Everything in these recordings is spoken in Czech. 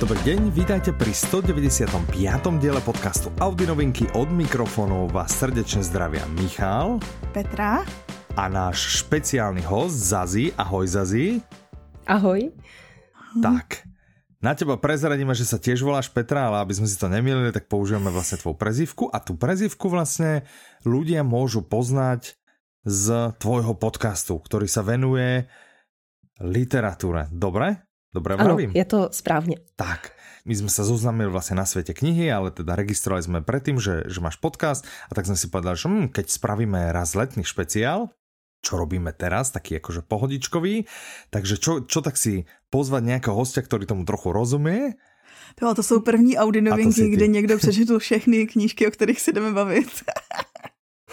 Dobrý deň, vítajte pri 195. diele podcastu Audinovinky. Od mikrofónu vás srdečne zdravia Michal, Petra a náš špeciálny host Zazie. Ahoj Zazie. Ahoj. Tak, na teba prezradíme, že sa tiež voláš Petra, ale aby sme si to nemýlili, tak použijeme vlastne tvoju prezývku a tú prezývku vlastne ľudia môžu poznať z tvojho podcastu, ktorý sa venuje literatúre. Dobre? Dobre vravím? Áno, je to správne. Tak, my sme sa zoznamili vlastne na svete knihy, ale teda registrovali sme predtým, že máš podcast a tak sme si povedali, že keď spravíme raz letný špeciál, čo robíme teraz, taký akože pohodičkový, takže čo tak si pozvať nejakého hostia, ktorý tomu trochu rozumie. To sú první audinovinky, kde niekto přečetl všechny knížky, o ktorých si jdeme bavit.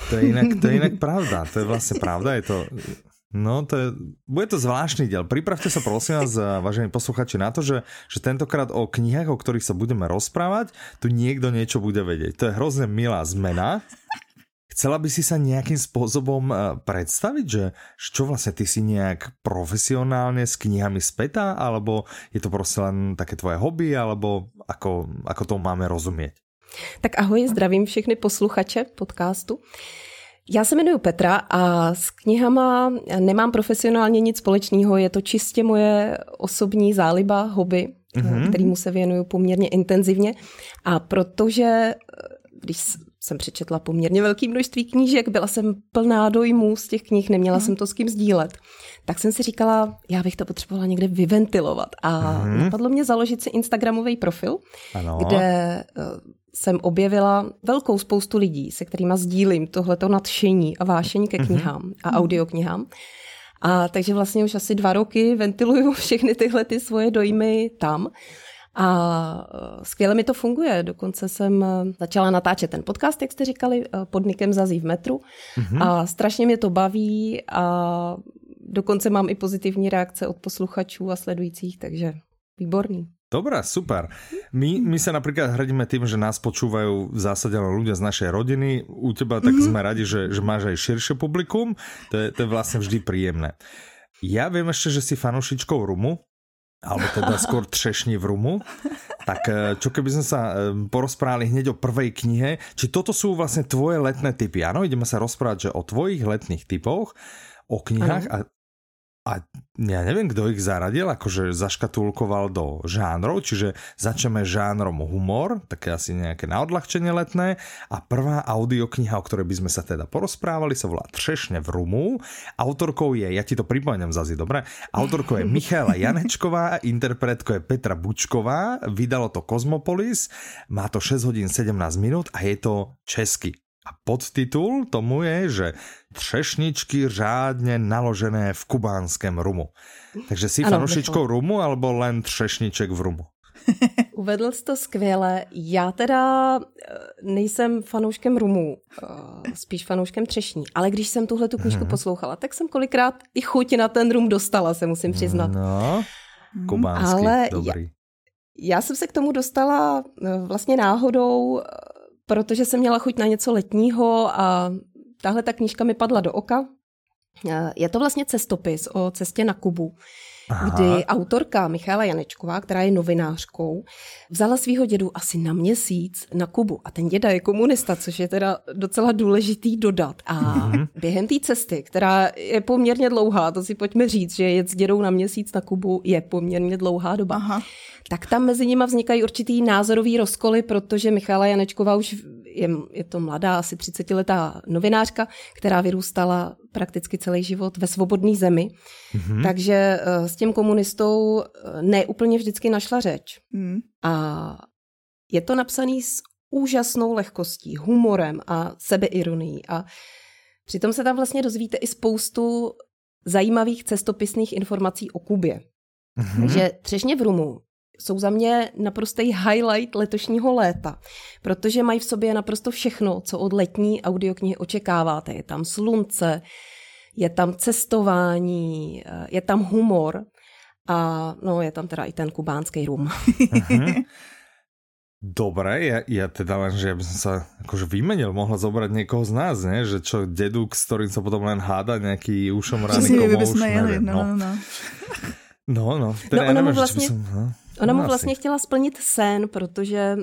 To je inak pravda, to je vlastne pravda, je to... No, bude to zvláštny diel. Pripravte sa prosím vás, vážení posluchači, na to, že tentokrát o knihách, o ktorých sa budeme rozprávať, tu niekto niečo bude vedieť. To je hrozne milá zmena. Chcela by si sa nejakým spôsobom predstaviť, že čo vlastne ty si nejak profesionálne s knihami spätá, alebo je to proste len také tvoje hobby, alebo ako to máme rozumieť? Tak ahoj, zdravím všechny posluchače podcastu. Já se jmenuji Petra a s knihama nemám profesionálně nic společného, je to čistě moje osobní záliba, hobby, kterému se věnuju poměrně intenzivně. A protože, když jsem přečetla poměrně velké množství knížek, byla jsem plná dojmů z těch knih, neměla jsem to s kým sdílet, tak jsem si říkala, já bych to potřebovala někde vyventilovat. A napadlo mě založit si Instagramový profil, kde... jsem objevila velkou spoustu lidí, se kterýma sdílím tohleto nadšení a vášení ke knihám a audioknihám. A takže vlastně už asi 2 roky ventiluju všechny tyhle ty svoje dojmy tam. A skvěle mi to funguje. Dokonce jsem začala natáčet ten podcast, jak jste říkali, pod nikem Zazie v metru. A strašně mě to baví a dokonce mám i pozitivní reakce od posluchačů a sledujících, takže výborný. Dobrá, super. My sa napríklad hradíme tým, že nás počúvajú v zásade ľudia z našej rodiny. U teba tak sme radi, že máš aj širšie publikum. To je vlastne vždy príjemné. Ja viem ešte, že si fanúšičkou rumu, alebo teda skôr třešní v rumu. Tak čo keby sme sa porozprávali hneď o prvej knihe, či toto sú vlastne tvoje letné typy. Áno, ideme sa rozprávať že o tvojich letných typoch, o knihách a ja neviem, kto ich zaradil, akože zaškatulkoval do žánrov, čiže začneme žánrom humor, také asi nejaké na odľahčenie letné a prvá audiokniha, o ktorej by sme sa teda porozprávali, sa volá Třešne v rumu. Autorkou je, ja ti to pripomínam Zazie, dobre? Autorkou je Michaela Janečková, interpretkou je Petra Bučková, vydalo to Cosmopolis, má to 6 hodín 17 minút a je to česky. A podtitul tomu je, že třešničky řádne naložené v kubánském rumu. Takže si fanoušičkou rumu alebo len třešniček v rumu? Uvedl jsi to skvěle. Já teda nejsem fanouškem rumu, spíš fanouškem třešní. Ale když jsem tuhle tu knížku poslouchala, tak jsem kolikrát i chuť na ten rum dostala, se musím přiznat. No, kubánský, dobrý. Já jsem se k tomu dostala vlastně náhodou... Protože jsem měla chuť na něco letního a tahle ta knížka mi padla do oka. Je to vlastně cestopis o cestě na Kubu, kdy autorka Michaela Janečková, která je novinářkou, vzala svýho dědu asi na měsíc na Kubu. A ten děda je komunista, což je teda docela důležitý dodat. A během té cesty, která je poměrně dlouhá, to si pojďme říct, že jet s dědou na měsíc na Kubu je poměrně dlouhá doba. Tak tam mezi nima vznikají určitý názorový rozkoly, protože Michaela Janečková už je to mladá, asi 30-letá novinářka, která vyrůstala prakticky celý život ve svobodné zemi. Takže s tím komunistou neúplně vždycky našla řeč. A je to napsaný s úžasnou lehkostí, humorem a sebeironií. A přitom se tam vlastně dozvíte i spoustu zajímavých cestopisných informací o Kubě. Takže Třešně v rumu jsou za mě naprostý highlight letošního léta, protože mají v sobě naprosto všechno, co od letní audioknihy očekáváte. Je tam slunce, je tam cestování, je tam humor a no, je tam teda i ten kubánský rum. Dobre, ja teda len, že ja by som sa akože vymenil, mohla zobrať niekoho z nás, ne? Že čo, deduk, s ktorým sa potom len háda, nejaký ušom rány, komu už neviem. No. No, teda no, ja neviem, vlastne, Ona mu vlastně chtěla splnit sen, protože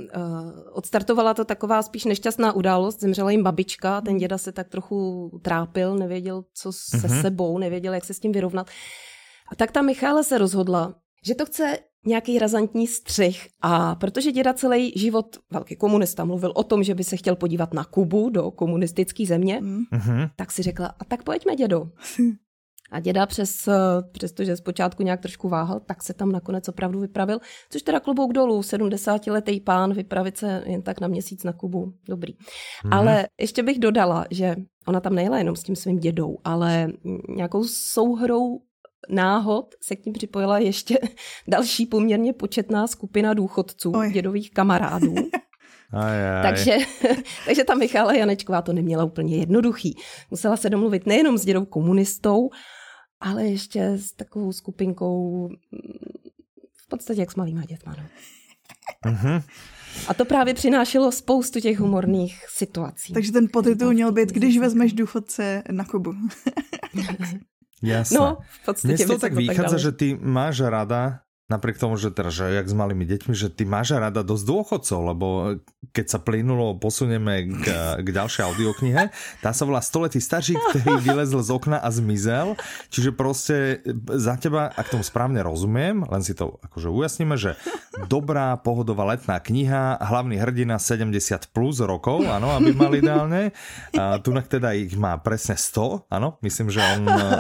odstartovala to taková spíš nešťastná událost. Zemřela jim babička, ten děda se tak trochu trápil, nevěděl, co se sebou, nevěděl, jak se s tím vyrovnat. A tak ta Michaela se rozhodla, že to chce nějaký razantní střih. A protože děda celý život, velký komunista, mluvil o tom, že by se chtěl podívat na Kubu, do komunistické země, tak si řekla, a tak pojďme, dědo. A děda přestože zpočátku nějak trošku váhal, tak se tam nakonec opravdu vypravil, což teda klobouk dolů, 70-letý pán vypravit se jen tak na měsíc na Kubu, dobrý. Ale ještě bych dodala, že ona tam nejela jenom s tím svým dědou, ale nějakou souhrou náhod se k ním připojila ještě další poměrně početná skupina důchodců, dědových kamarádů. Takže ta Michaela Janečková to neměla úplně jednoduchý. Musela se domluvit nejenom s dědou komunistou, ale ještě s takovou skupinkou v podstatě jak s malýma dětma. A to právě přinášelo spoustu těch humorných situací. Takže ten podtitul měl být, když vezmeš důchodce na Kubu. Jasné. No, v podstate mne to tak vychádza, že ty máš rada, napriek tomu, že teraz, že jak s malými deťmi, že ty máš rada dosť dôchodcov, lebo keď sa plynulo, posunieme k ďalšej audioknihe. Tá sa volá 100-letý stařík, ktorý vylezl z okna a zmizel. Čiže proste za teba, ak tomu správne rozumiem, len si to akože ujasníme, že dobrá, pohodová letná kniha, hlavný hrdina 70 plus rokov, áno, aby mal ideálne. A tunak teda ich má presne 100, áno, myslím, že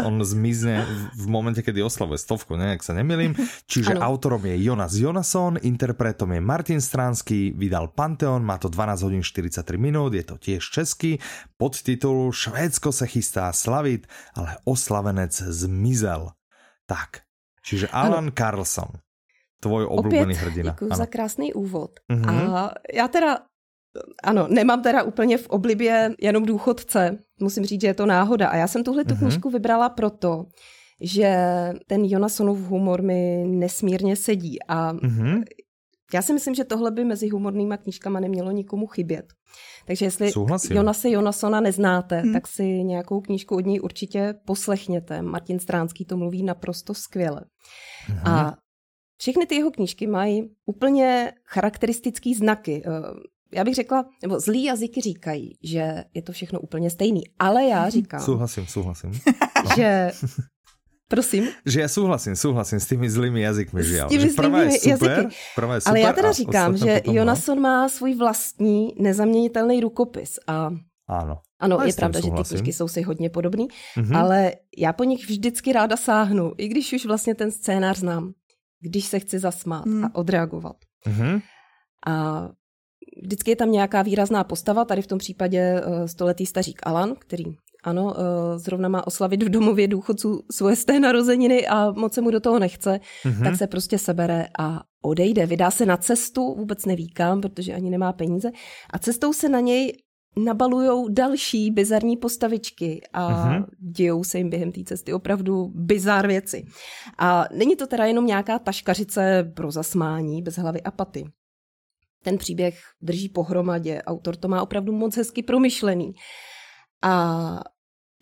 on zmizne v momente, kedy oslavuje 100, ne, ak sa nemýlim. Čiže autorom je Jonas Jonasson, interpretom je Martin Stránský, vydal Pantheon, má to 12 hodín 43 minút, je to tiež český, podtitul Švédsko se chystá slavit, ale oslavenec zmizel. Tak, čiže Alan Carlson, tvoj obľúbený hrdina. Opět děkuji za krásný úvod. A já teda, ano, nemám teda úplně v oblibě jenom důchodce, musím říct, že je to náhoda. A já jsem tuhle tu knížku vybrala proto, že ten Jonassonův humor mi nesmírně sedí. A já si myslím, že tohle by mezi humornýma knížkama nemělo nikomu chybět. Takže jestli Jonase Jonassona neznáte, tak si nějakou knížku od něj určitě poslechněte. Martin Stránský to mluví naprosto skvěle. A všechny ty jeho knížky mají úplně charakteristický znaky. Já bych řekla, nebo zlí jazyky říkají, že je to všechno úplně stejný. Ale já říkám... Souhlasím. Že... Prosím. Že ja súhlasím s tými zlými jazykmi. S tými zlými jazyky. Ale ja teda říkám, že Jonasson má svůj vlastní nezaměnitelný rukopis. A ano, je pravda, že ty knížky jsou si hodně podobný, ale já po nich vždycky ráda sáhnu, i když už vlastně ten scénář znám, když se chci zasmát a odreagovat. A vždycky je tam nějaká výrazná postava, tady v tom případě 100-letý stařík Alan, který... Ano, zrovna má oslavit v domově důchodců svoje sté narozeniny a moc se mu do toho nechce, tak se prostě sebere a odejde. Vydá se na cestu, vůbec neví kam, protože ani nemá peníze. A cestou se na něj nabalujou další bizarní postavičky a dějou se jim během té cesty opravdu bizár věci. A není to teda jenom nějaká taškařice pro zasmání, bez hlavy a paty. Ten příběh drží pohromadě, autor to má opravdu moc hezky promyšlený. A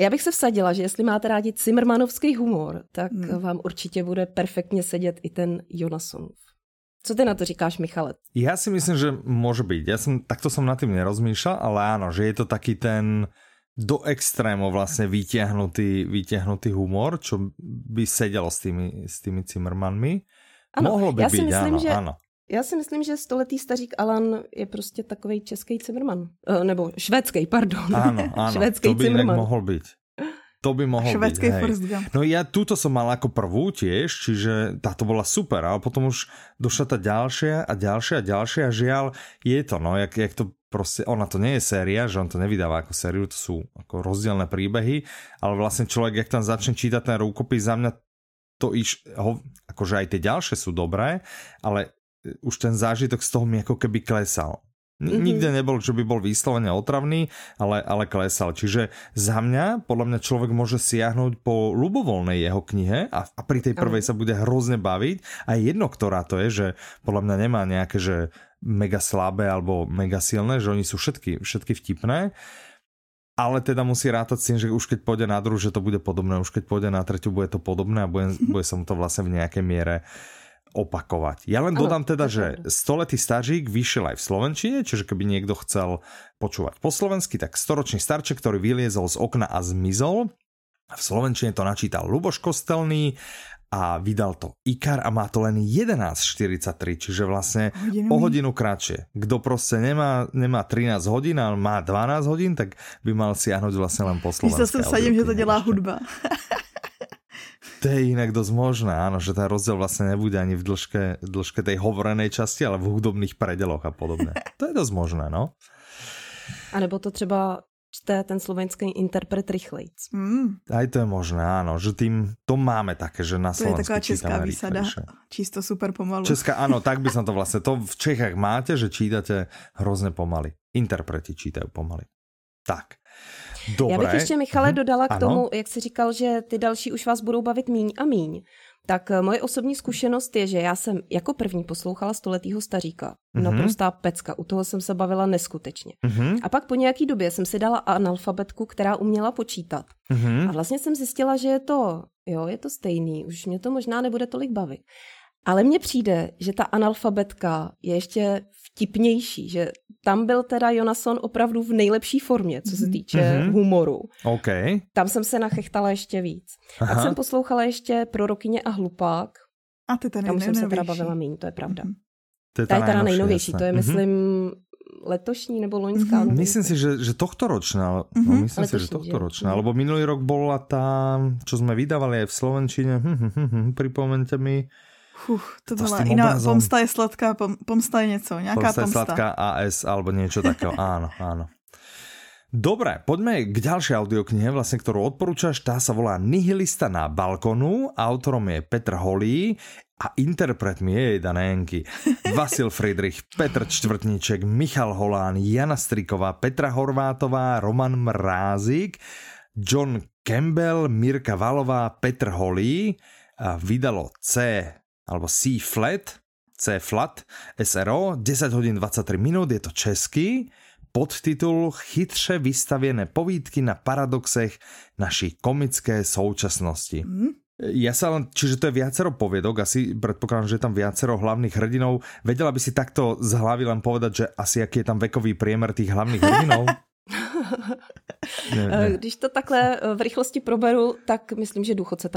já bych se vsadila, že jestli máte rádi cimrmanovský humor, tak vám určitě bude perfektně sedět i ten Jonassonův. Co ty na to říkáš, Michale? Ja si myslím, že môže byť. Takto som nad tým nerozmýšľal, ale áno, že je to taký ten do extrému vlastne vytiahnutý humor, čo by sedelo s tými cimrmanmi. Ano, mohlo by byť, áno. Já si myslím, že 100-letý stařík Alan je prostě takovej český cimrman. Nebo švédský, pardon. Áno, švédský cimrman. To by mohol byť. Švédský Forrest Gump. No ja túto som mal ako prvú tiež, čiže táto bola super, ale potom už došla tá ďalšia a žiaľ je to, no, jak to proste, ona to nie je séria, že on to nevydáva ako sériu, to sú ako rozdielne príbehy, ale vlastne človek, jak tam začne čítať ten rukopis, za mňa to akože aj tie ďalšie sú dobré, ale už ten zážitok z toho mi ako keby klesal. Nikde nebol, že by bol vyslovene otravný, ale klesal. Čiže za mňa, podľa mňa človek môže siahnuť po ľubovoľnej jeho knihe a pri tej prvej sa bude hrozne baviť. A jedno, ktorá to je, že podľa mňa nemá nejaké, že mega slabé alebo mega silné, že oni sú všetky vtipné. Ale teda musí rátať s tým, že už keď pôjde na druhú, že to bude podobné. Už keď pôjde na tretiu, bude to podobné a bude sa mu to vlastne v nejakej miere opakovať. Ja len dodám teda, že stoletý stažík vyšiel aj v slovenčine, čiže keby niekto chcel počúvať po slovensky, tak storočný starček, ktorý vyliezol z okna a zmizol. V slovenčine to načítal Ľuboš Kostelný a vydal to IKAR a má to len 11:43, čiže vlastne o hodinu kratšie. Kto proste nemá 13 hodín, ale má 12 hodín, tak by mal siahnuť vlastne len po slovenské. Myslel som sa im, že to delá hudba. To je inak dosť možné, áno, že ten rozdiel vlastne nebude ani v dĺžke tej hovorenej časti, ale v hudobných predeloch a podobne. To je dosť možné, no. A nebo to třeba čte ten slovenský interpret rychlejc. Aj to je možné, áno, že tým to máme také, že na Slovensku čítame rýchlejšie. To je taková česká výsada, čisto super pomalu. Česká, áno, tak by som to vlastne, to v Čechách máte, že čítate hrozne pomaly. Interpreti čítajú pomaly. Tak. Dobré. Já bych ještě, Michale, dodala k tomu, jak jsi říkal, že ty další už vás budou bavit míň a míň. Tak moje osobní zkušenost je, že já jsem jako první poslouchala stoletýho staříka. Naprostá pecka, u toho jsem se bavila neskutečně. A pak po nějaký době jsem si dala analfabetku, která uměla počítat. A vlastně jsem zjistila, že je to stejný, už mě to možná nebude tolik bavit. Ale mně přijde, že ta analfabetka je ještě vtipnější, že tam byl teda Jonasson opravdu v nejlepší formě, co se týče humoru. Okay. Tam jsem se nachechtala ještě víc. Aha. Tak jsem poslouchala ještě Prorokyně a hlupák. A ty tam jsem se teda bavila méně, to je pravda. To je ta teda nejnovější, to je myslím letošní nebo loňská. Myslím si, že tohtoročná. No, myslím letošní, si, že tohtoročná. Lebo minulý rok bola tá, čo sme vydávali aj v slovenčine. Pripomeňte mi. To bola iná, pomsta je sladká, pomsta je niečo, nejaká pomsta. Pomsta je sladká AS alebo niečo takého, áno, áno. Dobre, poďme k ďalšej audioknihe, vlastne, ktorú odporúčaš, tá sa volá Nihilista na balkonu, autorom je Petr Holý a interpretmi je jej danénky. Vasil Friedrich, Petr Čtvrtníček, Michal Holán, Jana Striková, Petra Horvátová, Roman Mrázik, John Campbell, Mirka Valová, Petr Holý a vydalo C flat, SRO, 10 hodín 23 minút, je to český, podtitul Chytře vystavené povídky na paradoxech naší komické současnosti. Čiže to je viacero poviedok, asi predpokladám, že je tam viacero hlavných hrdinov. Vedela by si takto z hlavy len povedať, že asi aký je tam vekový priemer tých hlavných hrdinov? Ne. Když to takhle v rychlosti proberu, tak myslím, že důchodce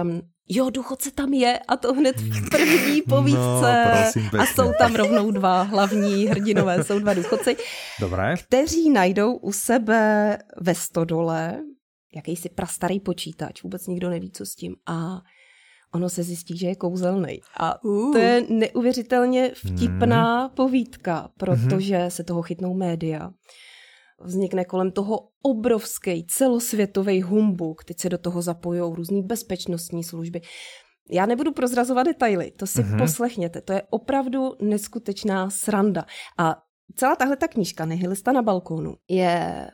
tam je a to hned v první povídce, no, a jsou tam rovnou dva hlavní hrdinové, jsou dva důchodci, dobré, kteří najdou u sebe ve stodole jakýsi prastarý počítač, vůbec nikdo neví, co s tím, a ono se zjistí, že je kouzelnej. A to je neuvěřitelně vtipná povídka, protože se toho chytnou média. Vznikne kolem toho obrovský celosvětový humbuk, teď se do toho zapojou různý bezpečnostní služby. Já nebudu prozrazovat detaily, to si poslechněte, to je opravdu neskutečná sranda. A celá tahleta knížka, Nihilista na balkónu, je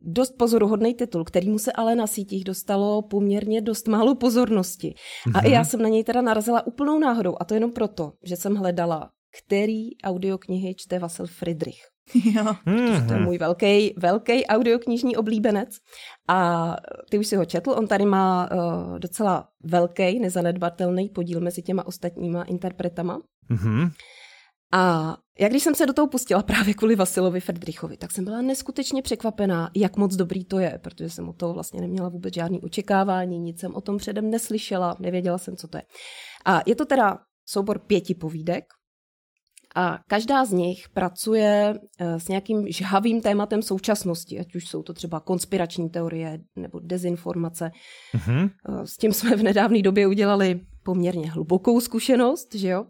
dost pozoruhodný titul, kterýmu se ale na sítích dostalo poměrně dost málo pozornosti. A i já jsem na něj teda narazila úplnou náhodou, a to jenom proto, že jsem hledala, který audioknihy čte Vasil Friedrich. Jo. To je můj velký audioknižní oblíbenec a ty už si ho četl, on tady má docela velký, nezanedbatelný podíl mezi těma ostatníma interpretama. A já když jsem se do toho pustila právě kvůli Vasilovi Friedrichovi, tak jsem byla neskutečně překvapená, jak moc dobrý to je, protože jsem o toho vlastně neměla vůbec žádný očekávání, nic jsem o tom předem neslyšela, nevěděla jsem, co to je. A je to teda soubor 5 povídek, a každá z nich pracuje s nějakým žhavým tématem současnosti, ať už jsou to třeba konspirační teorie nebo dezinformace. S tím jsme v nedávné době udělali poměrně hlubokou zkušenost, že jo?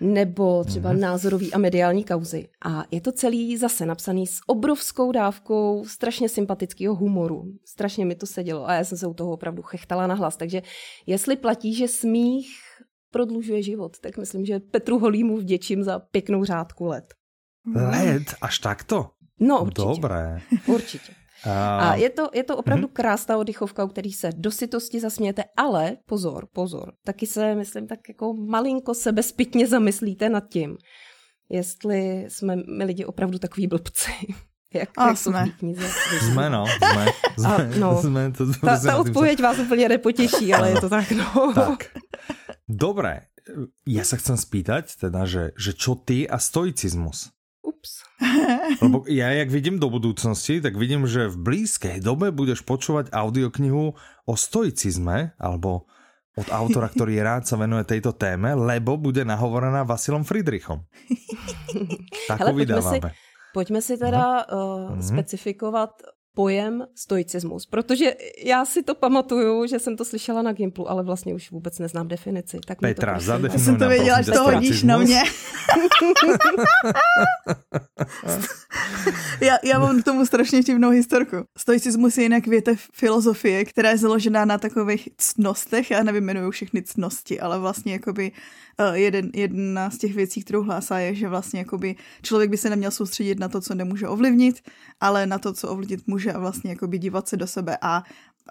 Nebo třeba názorový a mediální kauzy. A je to celý zase napsaný s obrovskou dávkou strašně sympatického humoru. Strašně mi to sedělo a já jsem se u toho opravdu chechtala nahlas. Takže jestli platí, že smích prodlužuje život, tak myslím, že Petru Holímu vděčím za pěknou řádku let. Let? Až takto? No určitě. Dobré. Určitě. A je to opravdu krásná oddychovka, u který se do sytosti zasmějete, ale pozor, taky se, myslím, tak jako malinko sebezpytně zamyslíte nad tím, jestli jsme my lidi opravdu takový blbci. Jak jsou v té knize. Jsme. Ta odpověď vás úplně nepotěší, ale je to tak. Tak. Dobre, ja sa chcem spýtať, teda, že čo ty a stoicizmus? Ups. Lebo ja, jak vidím do budúcnosti, tak vidím, že v blízkej dobe budeš počúvať audioknihu o stoicizme, alebo od autora, ktorý rád sa venuje tejto téme, lebo bude nahovorená Vasilom Friedrichom. Takú vydávame. Pojďme si teda specifikovat pojem stoicismus, protože já si to pamatuju, že jsem to slyšela na Gimplu, ale vlastně už vůbec neznám definici. Tak Petra, zadefinuj nám. Já jsem to věděla, že to hodíš na mě. Já mám k tomu strašně vtipnou historku. Stoicismus je jinak větev filozofie, která je založená na takových ctnostech, já nevymenuju všechny ctnosti, ale vlastně jakoby jedna z těch věcí, kterou hlásá, je, že vlastně jakoby člověk by se neměl soustředit na to, co nemůže ovlivnit, ale na to, co ovlivnit může, a vlastně jakoby dívat se do sebe a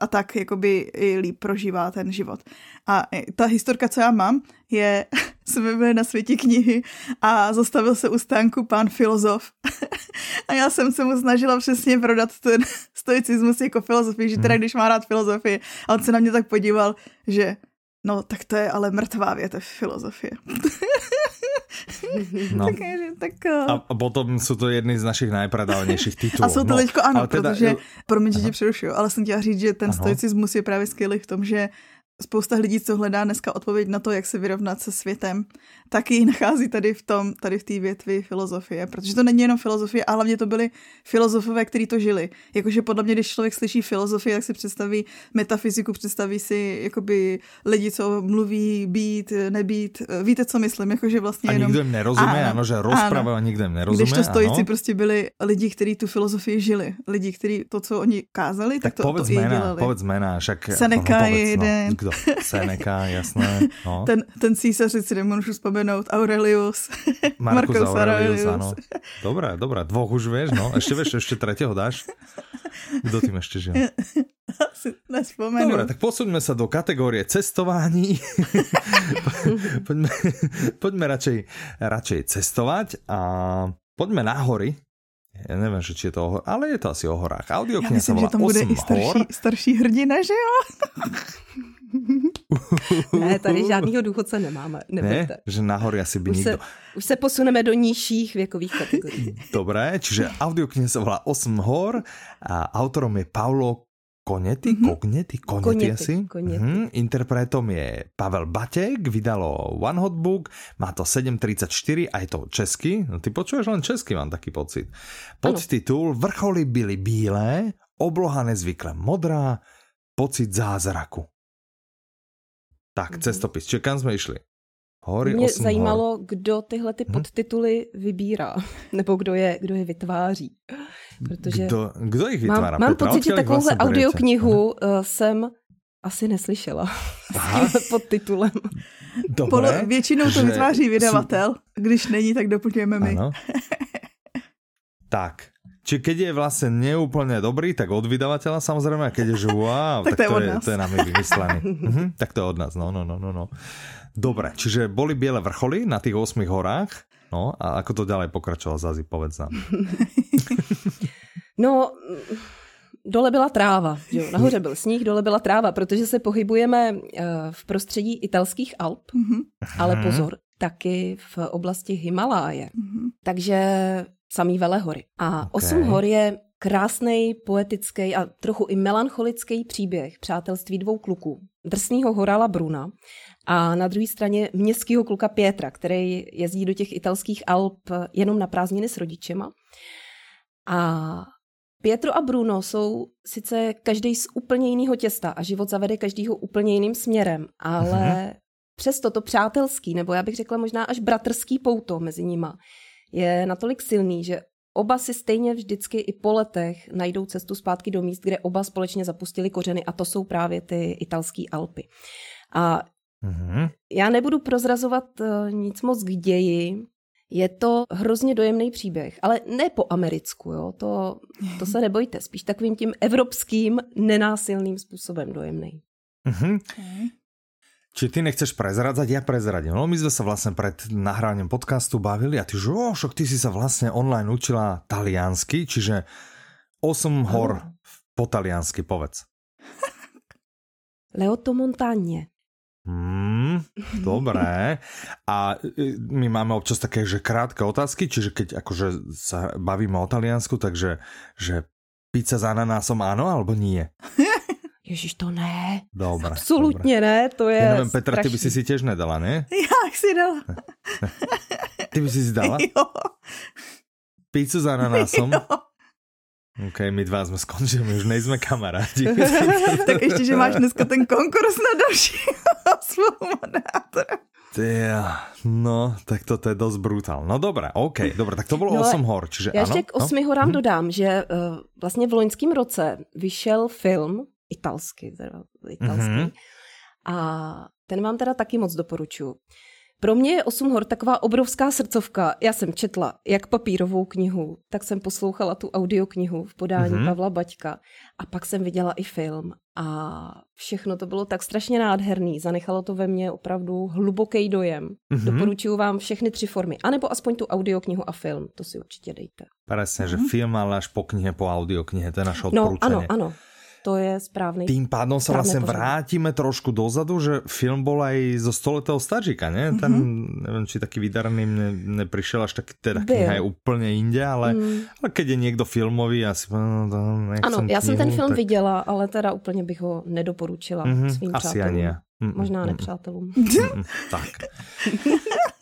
tak jakoby i líp prožívá ten život. A ta historka, co já mám, je, jsme byli na světě knihy a zastavil se u stánku pán filozof a já jsem se mu snažila přesně prodat ten stoicismus jako filozofii, že teda když má rád filozofii, a on se na mě tak podíval, že no, tak to je ale mrtvá větev filozofie. No. Tak... A potom jsou to jedny z našich nejpradávnějších titulů. A jsou to no, teďko ano, teda... protože, promiň, že tě přerušuju, ale jsem chtěla říct, že ten stoicismus je právě skvělý v tom, že spousta lidí, co hledá dneska odpověď na to, jak se vyrovnat se světem, tak ji nachází tady v té větvi filozofie, protože to není jenom filozofie, a hlavně to byli filozofové, kteří to žili. Jakože podle mě, když člověk slyší filozofii, tak si představí metafyziku, představí si jakoby lidi, co mluví, být, nebýt, víte, co myslím, jakože vlastně a jenom... A nikdo jim nerozumí, ano, že rozprava nikdo jim nerozumí, ano. Když to stojíci prostě byli lidi, kteří tu filozofii žili, lidi, kteří to, co oni kázali, tak to i dělali. Povedz jména, však Seneca je jeden. Seneca, jasné. No. Ten císař, si nemůžu vzpomenout, Aurelius, Marcus Aurelius, áno. Dobré, dvoch už vieš, no. Ešte tretieho dáš? Kto tým ešte žil? Asi nespomenú. Dobre, tak posuňme sa do kategórie cestování. Poďme radšej cestovať a poďme na hory. Ja neviem, či je to o horách, ale je to asi o horách. Audiokniha sa volá 8 hor. Ja myslím, že tam bude i starší hrdina, že jo? Ne, tady žádnýho důchodce nemáme. Ne, že nahoru asi by nikdo. Už se posuneme do nižších věkových kategorií. Dobré, čiže audiokniha sa volá 8 hor a autorom je Paolo Cognetti, Cognetti asi. Interpretom je Pavel Batěk, vydalo One Hot Book, má to 7,34 a je to česky. No, ty počuješ len česky, mám taký pocit. Podtitul Vrcholy byly bílé, obloha nezvykle modrá, pocit zázraku. Tak, cestopis. Či kam sme išli? Hory, mě zajímalo, kdo tyhle ty podtituly vybírá. Nebo kdo je vytváří. Protože kdo jich vytváří? Mám pocit, že takovouhle audioknihu jsem asi neslyšela. S tím podtitulem. Většinou to vytváří vydavatel. Když není, tak doplňujeme my. Ano. Tak. Čiže keď je vlastne neúplne dobrý, tak od vydavateľa samozrejme, a keď je že wow, tak to je nami vymyslený. Tak to je od nás, no. Dobre, čiže boli biele vrcholy na tých 8 horách, no a ako to ďalej pokračovalo, Zazi, povedz nám. No, dole byla tráva, jo, nahoře byl sníh, dole byla tráva, protože se pohybujeme v prostředí italských Alp, ale pozor, taky v oblasti Himaláje. Takže... samý velehory. A 8 hor je krásnej, poetický a trochu i melancholický příběh přátelství dvou kluků. Drsnýho horala Bruna a na druhé straně městského kluka Pietra, který jezdí do těch italských Alp jenom na prázdniny s rodičema. A Pietro a Bruno jsou sice každý z úplně jiného těsta a život zavede každýho úplně jiným směrem, ale přesto to přátelský, nebo já bych řekla možná až bratrský pouto mezi nima, je natolik silný, že oba si stejně vždycky i po letech najdou cestu zpátky do míst, kde oba společně zapustili kořeny, a to jsou právě ty italský Alpy. A já nebudu prozrazovat nic moc k ději, je to hrozně dojemný příběh, ale ne po americku, jo? To se nebojte, spíš takovým tím evropským nenásilným způsobem dojemný. Čiže ty nechceš prezradzať, ja prezradím. No my sme sa vlastne pred nahrávaním podcastu bavili a ty že, však ty si sa vlastne online učila taliansky, čiže 8 hor po taliansky, povedz. Leoto Montagne. Dobré. A my máme občas také, že krátke otázky, čiže keď akože sa bavíme o Taliansku, takže že pizza s ananásom áno alebo nie? Ježiš, to ne. Dobre, absolutně dobre. Ne, to je ja neviem, Petra, strašný. Ty by si tiež nedala, ne? Ja si dala. Ty by si si dala? Jo. Pizzu s ananásom? Jo. OK, my dva sme skončili, my už nejsme kamarádi. Tak ešte, že máš dneska ten konkurs na dalšího svojho moderátora. No, tak toto je dosť brutál. No dobré, OK, dobré, tak to bolo 8 hor, čiže áno. Ja ešte k 8 horám dodám, že vlastne v loňském roce vyšel film italský. Mm-hmm. A ten vám teda taky moc doporučuju. Pro mě je 8 hor taková obrovská srdcovka. Já jsem četla jak papírovou knihu, tak jsem poslouchala tu audioknihu v podání Pavla Baťka a pak jsem viděla i film a všechno to bylo tak strašně nádherný. Zanechalo to ve mně opravdu hluboký dojem. Mm-hmm. Doporučuju vám všechny 3 formy, anebo aspoň tu audioknihu a film, to si určitě dejte. Presne, že film ale až po knihe, po audioknihe, to je naše odporúčanie. No, áno. To je správny. Tým pádom sa vlastne vrátime trošku dozadu, že film bol aj zo 100-letého stažíka, ne? Ten, neviem, či taký vydarený neprišiel až taký, teda kniha je úplne inde, ale, ale keď je niekto filmový, asi nechcem Ano, ja som ten film videla, ale teda úplne bych ho nedoporučila svým přátelům. Možná nepřátelům. Tak.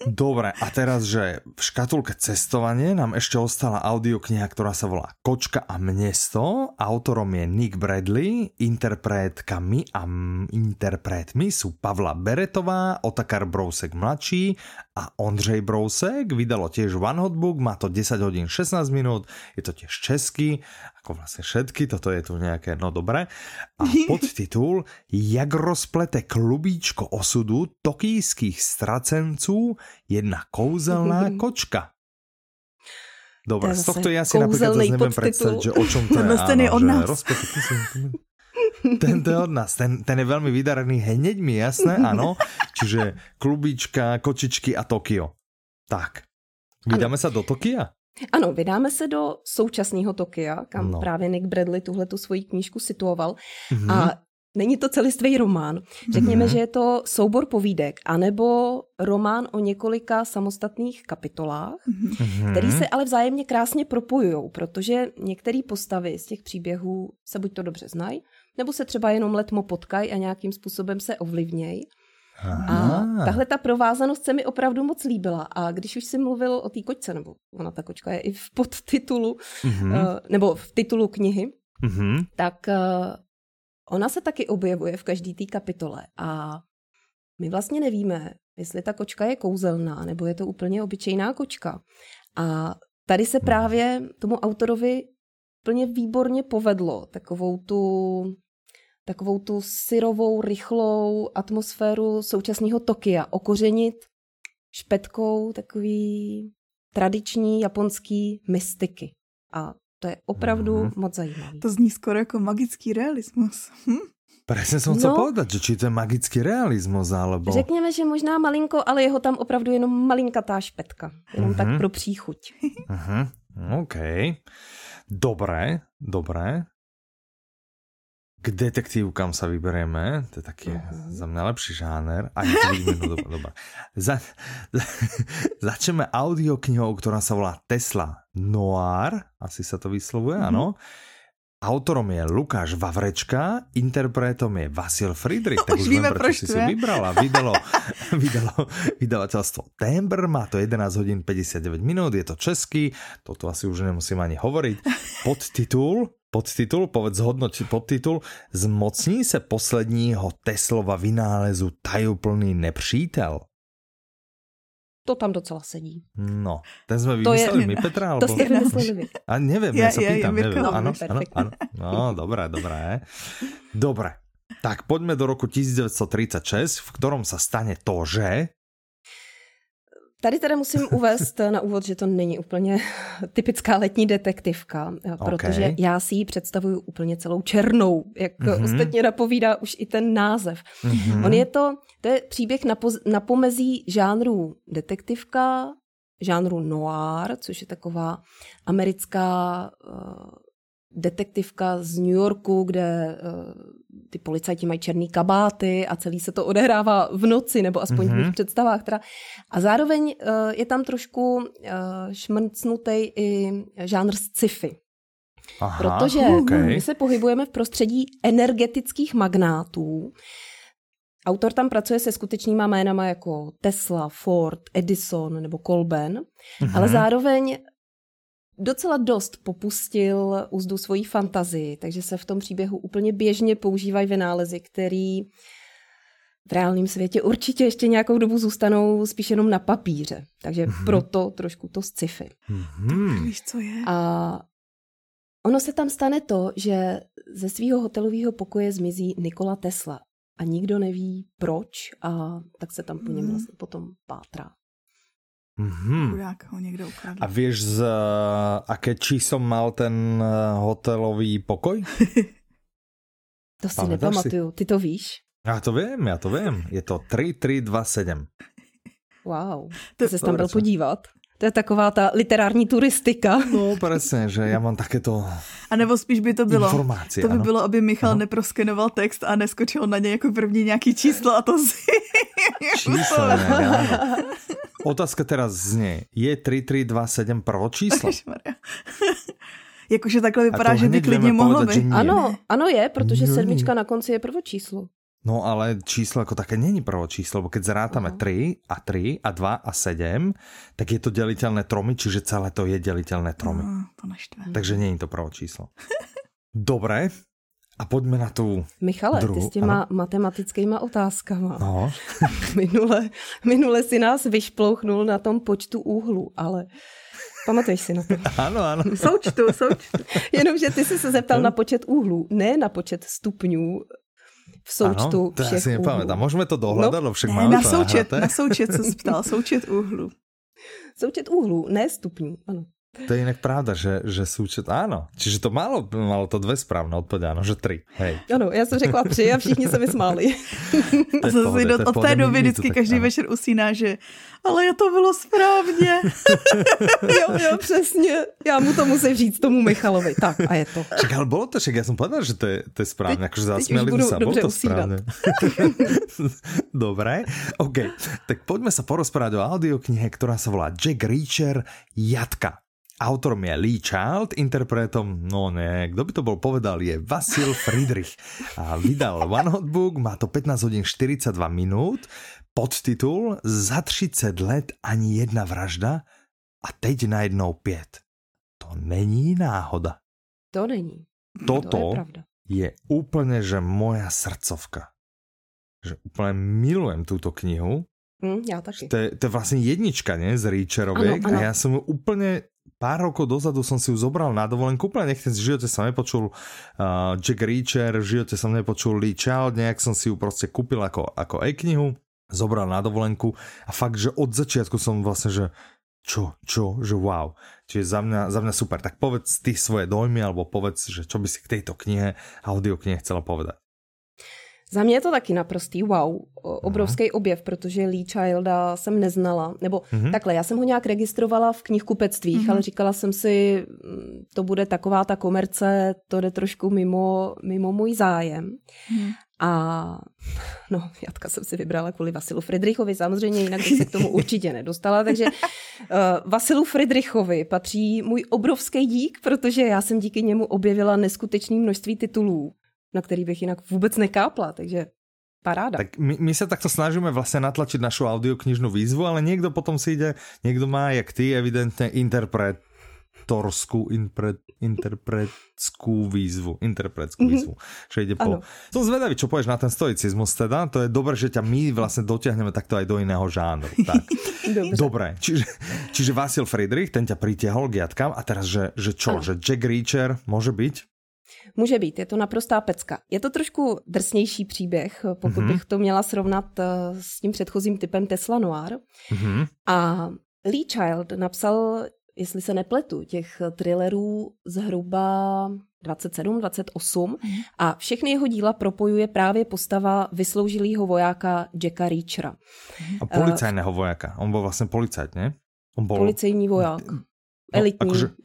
Dobre, a teraz, že v škatulke cestovanie nám ešte ostala audiokniha, ktorá sa volá Kočka a mesto. Autorom je Nick Bradley, interpretmi sú Pavla Beretová, Otakar Brousek mladší a Ondřej Brousek. Vydalo tiež One Hot Book, má to 10 hodín 16 minút, je to tiež česky, ako vlastne všetky, toto je tu nejaké, no dobre. A podtitul Jak rozplete klubíčko osudu tokijských stracenců jedna kouzelná kočka. Dobre, z tohto ja si napríklad zase neviem predstaviť, že o čom to je. Ten je od nás. Tento je od nás, ten je veľmi vydarený, hneď mi jasné, áno. Čiže klubíčka, kočičky a Tokio. Tak, vydáme sa do Tokia? Ano, vydáme se do současného Tokia, kam právě Nick Bradley tuhletu svoji knížku situoval. A není to celistvý román. Řekněme, že je to soubor povídek, anebo román o několika samostatných kapitolách, který se ale vzájemně krásně propojují, protože některé postavy z těch příběhů se buď to dobře znají, nebo se třeba jenom letmo potkají a nějakým způsobem se ovlivnějí. A tahle ta provázanost se mi opravdu moc líbila. A když už si mluvil o té kočce, nebo ona ta kočka je i v podtitulu, nebo v titulu knihy, tak ona se taky objevuje v každý té kapitole. A my vlastně nevíme, jestli ta kočka je kouzelná, nebo je to úplně obyčejná kočka. A tady se právě tomu autorovi úplně výborně povedlo takovou tu syrovou, rychlou atmosféru současného Tokia okořenit špetkou takový tradiční japonský mystiky. A to je opravdu moc zajímavé. To zní skoro jako magický realismus. Presne som chcel povedať, že či to je magický realizmus, alebo... Řekněme, že možná malinko, ale je ho tam opravdu jenom malinkatá špetka. Jenom tak pro příchuť. OK. Dobré. K detektívkam sa vyberieme, to je taký za mňa lepší žáner. Aj to vidíme, dobre. Začneme audioknihou, ktorá sa volá Tesla Noir, asi sa to vyslovuje, áno. Autorom je Lukáš Vavrečka, interpretom je Vasil Friedrich, tak už viem, prečo si si vybrala. Vydalo vydavateľstvo Tembr, má to 11 hodín 59 minút, je to český, toto asi už nemusím ani hovoriť. Podtitul, povedz hodnoť podtitul, Zmocní se posledního Teslova vynálezu tajuplný nepřítel. To tam docela sedí. No, ten sme vymysleli my, Petra? To ste vymysleli vy. A neviem, ja sa pýtam, neviem. Áno. No, dobré. Dobre, tak poďme do roku 1936, v ktorom sa stane to, že... Tady teda musím uvést na úvod, že to není úplně typická letní detektivka, protože já si ji představuju úplně celou černou, jak ostatně napovídá už i ten název. On je to je příběh na pomezí žánru detektivka, žánru noir, což je taková americká detektivka z New Yorku, kde ty policajti mají černý kabáty a celý se to odehrává v noci, nebo aspoň v mých představách. Teda. A zároveň je tam trošku šmrcnutej i žánr sci-fi. Aha, protože my se pohybujeme v prostředí energetických magnátů. Autor tam pracuje se skutečnýma jménama jako Tesla, Ford, Edison nebo Colben, ale zároveň docela dost popustil uzdu svojí fantazii, takže se v tom příběhu úplně běžně používají vynálezy, který v reálném světě určitě ještě nějakou dobu zůstanou spíš jenom na papíře. Takže proto trošku to sci-fi. Víš, co je? A ono se tam stane to, že ze svého hotelového pokoje zmizí Nikola Tesla a nikdo neví proč a tak se tam po něm vlastně potom pátrá. Ho niekto ukradl. A vieš, aké číslo mal ten hotelový pokoj? To si nepamatuju. Ty to víš? Ja to viem. Je to 3327. Wow, ty sa tam bol podívať. To je taková ta literární turistika. No, presne, že ja mám takéto. A nebo spíš by to bylo, to by bylo, aby Michal neproskenoval text a neskočil na něj jako první nějaký číslo a to si... Číslo, ne. Otázka teraz znie, je 3327 prvo číslo? Jakože takhle vypadá, že by klidně mohlo být. Ano je, protože sedmička na konci je prvo číslo. No ale číslo ako také není prvo číslo, lebo keď zarátame 3 a 2 a 7, tak je to deliteľné tromi, čiže celé to je deliteľné tromi. No, to naštve. Takže není to prvo číslo. Dobre, a poďme na tú Michale, druhú. Ty s těma matematickýma otázkama. No. minule si nás vyšplouchnul na tom počtu úhlu, ale... Pamatuješ si na to? Ano. Součtu. Jenomže ty jsi se zeptal na počet úhlů, ne na počet stupňů. V součtu všech úhlů. To si nepamätám. Môžeme to dohľadať, lebo však máme to nahraté. Na součet som spýtal. Součet úhlu. Součet úhlu, ne stupňu. Ano. To je inak pravda, že súčet... Áno. Čiže to malo to dve správne odpovede. Áno, že 3. Hej. Ano, ja som řekla 3 a všichni sa mi smáli. Od té doby vždycky každý večer usíná, že ale ja to bylo správně. jo, přesně. Já mu to musím říct, tomu Michalovi. Tak, a je to. Čak, ale bolo to, však ja som povedal, že to je správne. Akože zasmiali by sa, bolo to správne. Dobre. OK, tak poďme sa porozprávať o audioknihe, ktorá sa volá Jack Reacher Jatka. Autorom je Lee Child, interpretom, no ne, kto by to bol povedal, je Vasil Friedrich. A vydal One Hot Book, má to 15 hodín 42 minút, podtitul Za 30 let ani jedna vražda a teď najednou 5. To není náhoda. To není. Toto je úplne, že moja srdcovka. Že úplne milujem túto knihu. Ja taky. To je vlastne jednička, ne, z Reacheroviek. A ja som ju úplne... Pár rokov dozadu som si ju zobral na dovolenku, úplne nechcem, v živote som nepočul Jack Reacher, v živote som nepočul Lee Child, nejak som si ju proste kúpil ako e-knihu, zobral na dovolenku a fakt, že od začiatku som vlastne, že že wow. Čiže za mňa super. Tak povedz ty svoje dojmy, alebo povedz, že čo by si k tejto knihe, audioknihe chcela povedať. Za mě je to taky naprostý wow, obrovský objev, protože Lee Childa jsem neznala, nebo takhle, já jsem ho nějak registrovala v knihkupectvích, ale říkala jsem si, to bude taková ta komerce, to jde trošku mimo můj zájem. A no, Jatka jsem si vybrala kvůli Vasilu Friedrichovi, samozřejmě jinak bych se k tomu určitě nedostala, takže Vasilu Friedrichovi patří můj obrovský dík, protože já jsem díky němu objevila neskutečné množství titulů, na ktorý bych inak vôbec nekápla, takže paráda. Tak my sa takto snažíme vlastne natlačiť našu audioknižnú výzvu, ale niekto potom si ide, niekto má, jak ty, evidentne interpretskú výzvu. Že ide po... Som zvedavý, čo povieš na ten stoicizmus teda, to je dobré, že ťa my vlastne dotiahneme takto aj do iného žánru. Tak. Dobre. Čiže Vasil Friedrich, ten ťa pritiahol k jatkám a teraz, že čo? Že Jack Reacher môže byť? Může být, je to naprostá pecka. Je to trošku drsnější příběh, pokud bych to měla srovnat s tím předchozím typem Tesla Noir. A Lee Child napsal, jestli se nepletu, těch thrillerů zhruba 27, 28 a všechny jeho díla propojuje právě postava vysloužilýho vojáka Jacka Reachera. A policajného vojáka, on byl vlastně policajt, ne? On bol... Policejní voják,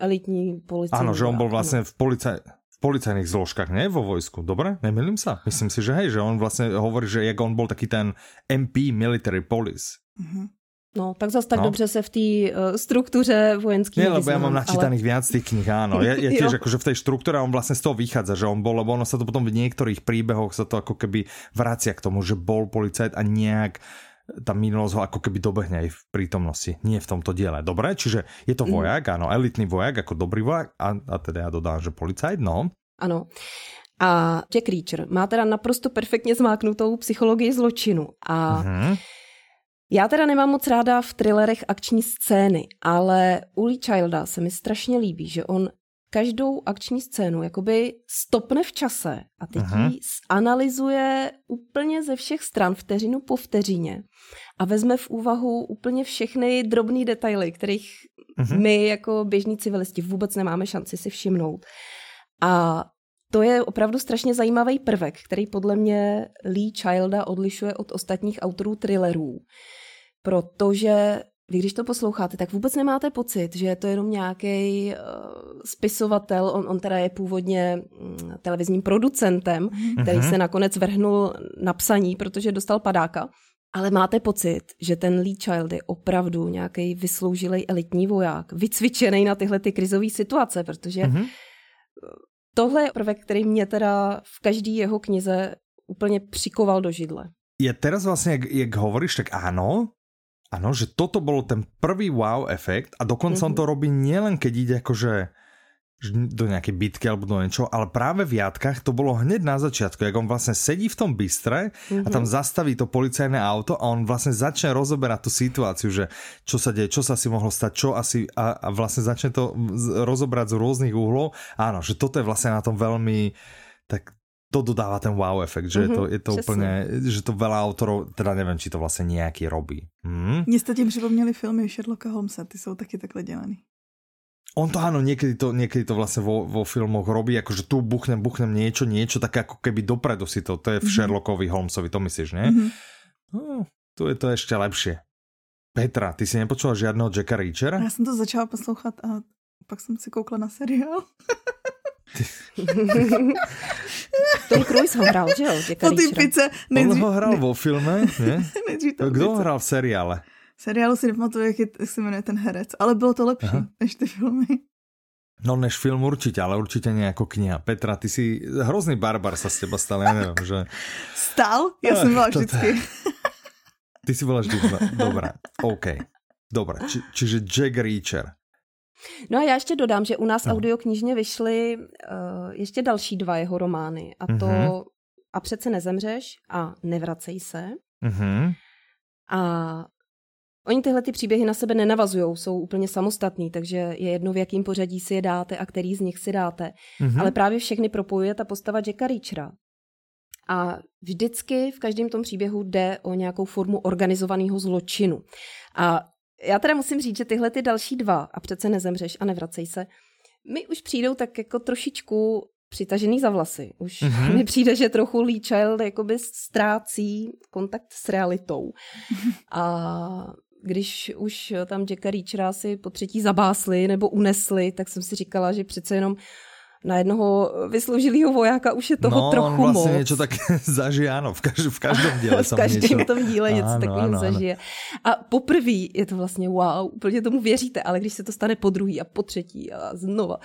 elitní policajní. Ano, že on byl vlastně v policajní... policajných zložkách, nie? Vo vojsku, dobre? Nemýlim sa? Myslím si, že hej, že on vlastne hovorí, že jak on bol taký ten MP Military Police. Mhm. No, tak zase tak dobře se v té struktuře vojenských. Nie, lebo ja mám načítaných viac tých knih, áno. Ja tiež akože v tej štruktúre on vlastne z toho vychádza, že on bol, lebo ono sa to potom v niektorých príbehoch sa to ako keby vracia k tomu, že bol policajt a nejak tá minulosť ho ako keby dobehne aj v prítomnosti. Nie v tomto diele. Dobre, čiže je to vojak, áno, elitný vojak, ako dobrý vojak a teda ja dodám, že policajt, no. Áno. A Jack Reacher má teda naprosto perfektně zmáknutou psychologii zločinu a já teda nemám moc ráda v thrillerech akční scény, ale u Lee Childa se mi strašně líbí, že on každou akční scénu jakoby stopne v čase a teď ji analyzuje úplně ze všech stran, vteřinu po vteřině a vezme v úvahu úplně všechny drobný detaily, kterých my jako běžní civilisti vůbec nemáme šanci si všimnout. A to je opravdu strašně zajímavý prvek, který podle mě Lee Childa odlišuje od ostatních autorů thrillerů. Protože vy, když to posloucháte, tak vůbec nemáte pocit, že je to jenom nějaký spisovatel, on teda je původně televizním producentem, který se nakonec vrhnul na psaní, protože dostal padáka. Ale máte pocit, že ten Lee Child je opravdu nějaký vysloužilej elitní voják, vycvičený na tyhle ty krizové situace, protože... Tohle je prvek, který mě teda v každý jeho knize úplně přikoval do židle. Je teraz vlastně, jak hovoríš, tak áno, áno, že toto bolo ten prvý wow efekt a dokonca on to robí nielen keď ide akože do nejakej bitky alebo do niečoho, ale práve v jatkách to bolo hneď na začiatku, jak on vlastne sedí v tom bystre a tam zastaví to policajné auto a on vlastne začne rozoberať tú situáciu, že čo sa deje, čo sa asi mohlo stať, čo asi a vlastne začne to rozobrať z rôznych uhlov. Áno, že toto je vlastne na tom veľmi, tak to dodáva ten wow efekt, že je to úplne, že to veľa autorov, teda neviem, či to vlastne nejaký robí. Mne ste tým připomněli filmy Sherlocka Holmesa, ty sú taky takhle dělaný. On to áno, niekedy to vlastne vo filmoch robí, akože tu buchnem niečo, tak ako keby dopredu si to je v Sherlockovi Holmesovi, to myslíš, nie? No, tu je to ešte lepšie. Petra, ty si nepočula žiadneho Jacka Reachera? Ja som to začala poslouchat a pak som si koukla na seriál. Tom Cruise ho hral, že jo? Po typice. On ho hral vo filme, nie? Kdo ho hral v seriále? Seriálu si nepamatuju, jak se jmenuje ten herec, ale bylo to lepší než ty filmy. No než film určitě, ale určitě nějakou kniha. Petra, ty si hrozný barbar sa s teba stal, já nevím, že... Stál? Já jsem byla vždycky. Ty si byla vždycky, dobrá, OK. Dobrá, čiže Jack Reacher. No a já ještě dodám, že u nás audioknižně vyšly ještě další dva jeho romány a to A přece nezemřeš a Nevracej se. A oni tyhle ty příběhy na sebe nenavazujou, jsou úplně samostatný, takže je jedno, v jakým pořadí si je dáte a který z nich si dáte. Ale právě všechny propojuje ta postava Jacka Reachera. A vždycky v každém tom příběhu jde o nějakou formu organizovaného zločinu. A já teda musím říct, že tyhle ty další dva, a přece nezemřeš a Nevracej se, mi už přijdou tak jako trošičku přitažený za vlasy. Už mi přijde, že trochu Lee Child jakoby ztrácí kontakt s realitou. A když už tam Jacka Reachera si po třetí zabásli nebo unesli, tak jsem si říkala, že přece jenom na jednoho vysloužilýho vojáka už je toho trochu moc. No, on vlastně moc. Něco tak zažije, ano, v každém díle. V každém tom díle něco takového zažije. Ano. A poprvý je to vlastně wow, úplně tomu věříte, ale když se to stane po druhý a po třetí a znova,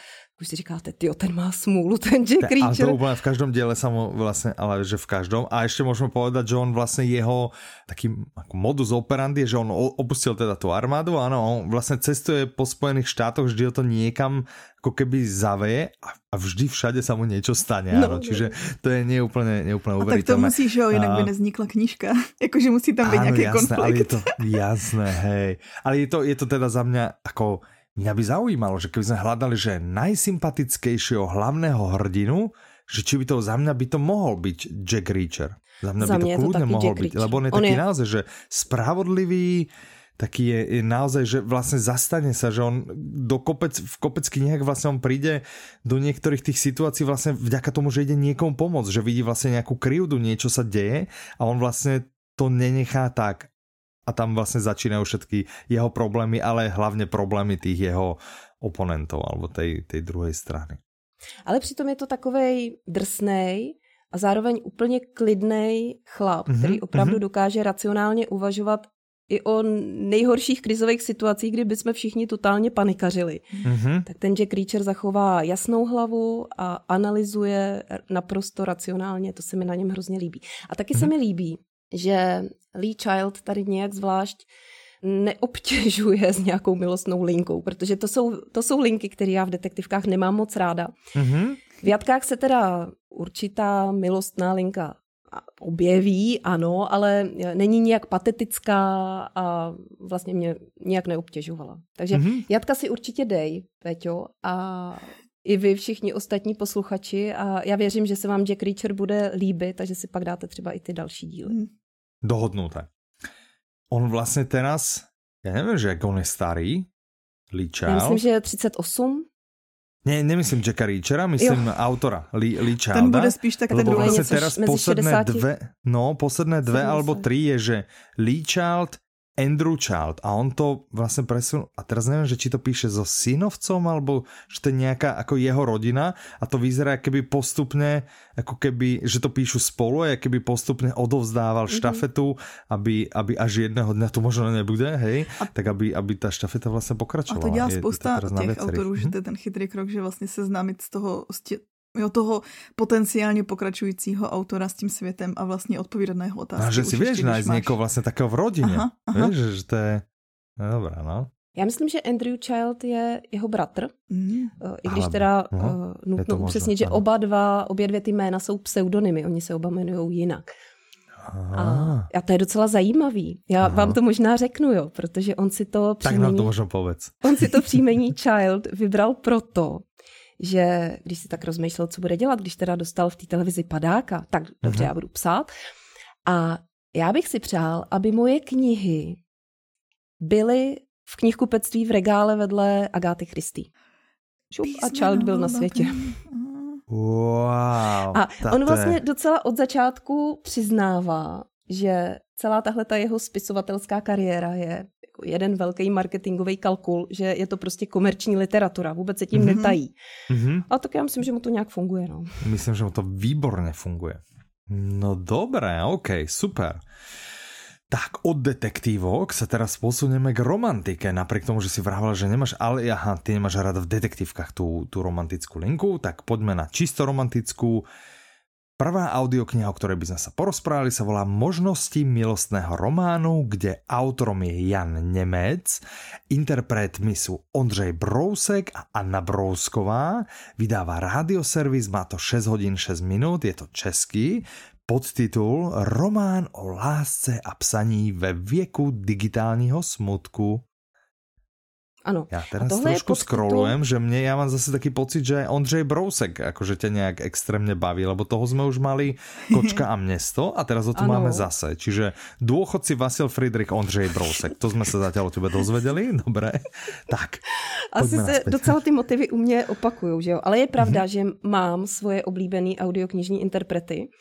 už si říkáte, tyjo, ten má smůlu, ten Jack Reacher. A to úplně v každém díle samo vlastně, ale že v každém. A ještě můžeme povedat, že on vlastně jeho taký modus operandi je, že on opustil teda tu armádu, ano, on vlastně cestuje po Spojených štátoch, vždy ho to niekam ako keby zaveje a vždy všade sa mu niečo stane. No, áno, čiže to je neúplne uveriteľné. A tak to musí, že inak by neznikla knižka. Jakože musí tam byť nejaký konflikt. Ale je to, jasné, hej. Ale je to teda za mňa, ako mňa by zaujímalo, že keby sme hľadali, že najsympatickejšieho hlavného hrdinu, že či by to za mňa by to mohol byť Jack Reacher. Za mňa by to kľudne mohol byť. Lebo on je taký naozaj, že spravodlivý, taký je naozaj, že vlastne zastane sa, že on v kopecky nejak vlastne on príde do niektorých tých situácií vlastne vďaka tomu, že ide niekomu pomôcť, že vidí vlastne nejakú krivdu, niečo sa deje a on vlastne to nenechá tak. A tam vlastne začínajú všetky jeho problémy, ale hlavne problémy tých jeho oponentov alebo tej druhej strany. Ale přitom je to takovej drsnej a zároveň úplně klidnej chlap, který opravdu dokáže racionálně uvažovat i o nejhorších krizových situacích, kdy bychom všichni totálně panikařili. Tak ten Jack Reacher zachová jasnou hlavu a analyzuje naprosto racionálně, to se mi na něm hrozně líbí. A taky se mi líbí, že Lee Child tady nějak zvlášť neobtěžuje s nějakou milostnou linkou, protože to jsou linky, které já v detektivkách nemám moc ráda. V Jatkách se teda určitá milostná linka objeví, ano, ale není nijak patetická a vlastně mě nijak neobtěžovala. Takže Jatka si určitě dej, Peťo, a i vy všichni ostatní posluchači, a já věřím, že se vám Jack Reacher bude líbit, takže si pak dáte třeba i ty další díly. Dohodnuté. On vlastně teraz, já nevím, že jak on je starý, Lee Child. Myslím, že je 38. Ne, nemyslím Jacka Reachera, myslím autora Lee Childa. Ten bude spíš tak ten druhý. Lebo teraz posledné dve alebo tri je, že Lee Child, Andrew Child, a on to vlastne presunul. A teraz neviem, že či to píše so synovcom, alebo že to je nejaká ako jeho rodina, a to vyzerá keby postupne, ako keby, že to píšu spolu, a keby postupne odovzdával štafetu, aby až jedného dňa to možno nebude, hej, tak aby tá štafeta vlastne pokračovala. A to dělá spousta těch autorů, že to je ten chytrý krok, že vlastně seznámit toho potenciálně pokračujícího autora s tím světem a vlastně odpovídat na jeho otázky. A že si vieš nájsť někoho vlastně takého v rodině. Aha. Vieš, že to je... No, dobrá, no. Já myslím, že Andrew Child je jeho bratr. I když teda nutno upřesnit, že obě dvě ty jména jsou pseudonymy. Oni se oba jmenujou jinak. A to je docela zajímavý. Já vám to možná řeknu, jo, protože on si to příjmení... Tak nám to možno povedz. On si to příjmení Child vybral proto, že když si tak rozmýšlel, co bude dělat, když teda dostal v té televizi padáka, tak dobře, já budu psát. A já bych si přál, aby moje knihy byly v knihkupectví v regále vedle Agáty Christie. A Child byl na světě. Wow. A on vlastně docela od začátku přiznává, že celá tahle ta jeho spisovatelská kariéra je jako jeden velký marketingový kalkul, že je to prostě komerční literatura, vůbec se tím netají. A tak já myslím, že mu to nějak funguje. No. Myslím, že mu to výborně funguje. No dobré, ok, super. Tak od detektívok sa teraz posuneme k romantike, napriek tomu, že si vravala, že nemáš, ale ty nemáš rada v detektívkach tú romantickú linku, tak poďme na čisto romantickú. Prvá audiokniha, o ktorej by sme sa porozprávali, sa volá Možnosti milostného románu, kde autorom je Jan Němec, interpretmi sú Ondřej Brousek a Anna Brousková, vydáva Radioservis, má to 6 hodín 6 minút, je to český, podtitul Román o lásce a psaní ve věku digitálního smutku. Ano. Já teraz trošku scrollujem, že já mám zase taký pocit, že Ondřej Brousek akože ťa nejak extrémne baví, lebo toho sme už mali Kočka a město, a teraz ho tu máme zase. Čiže dôchodci Vasil Friedrich, Ondřej Brousek. To sme sa zatiaľ o tebe dozvedeli, dobre. Tak, asi sa docela ty motivy u mne opakujú, že jo? Ale je pravda, že mám svoje oblíbený audioknižní interprety.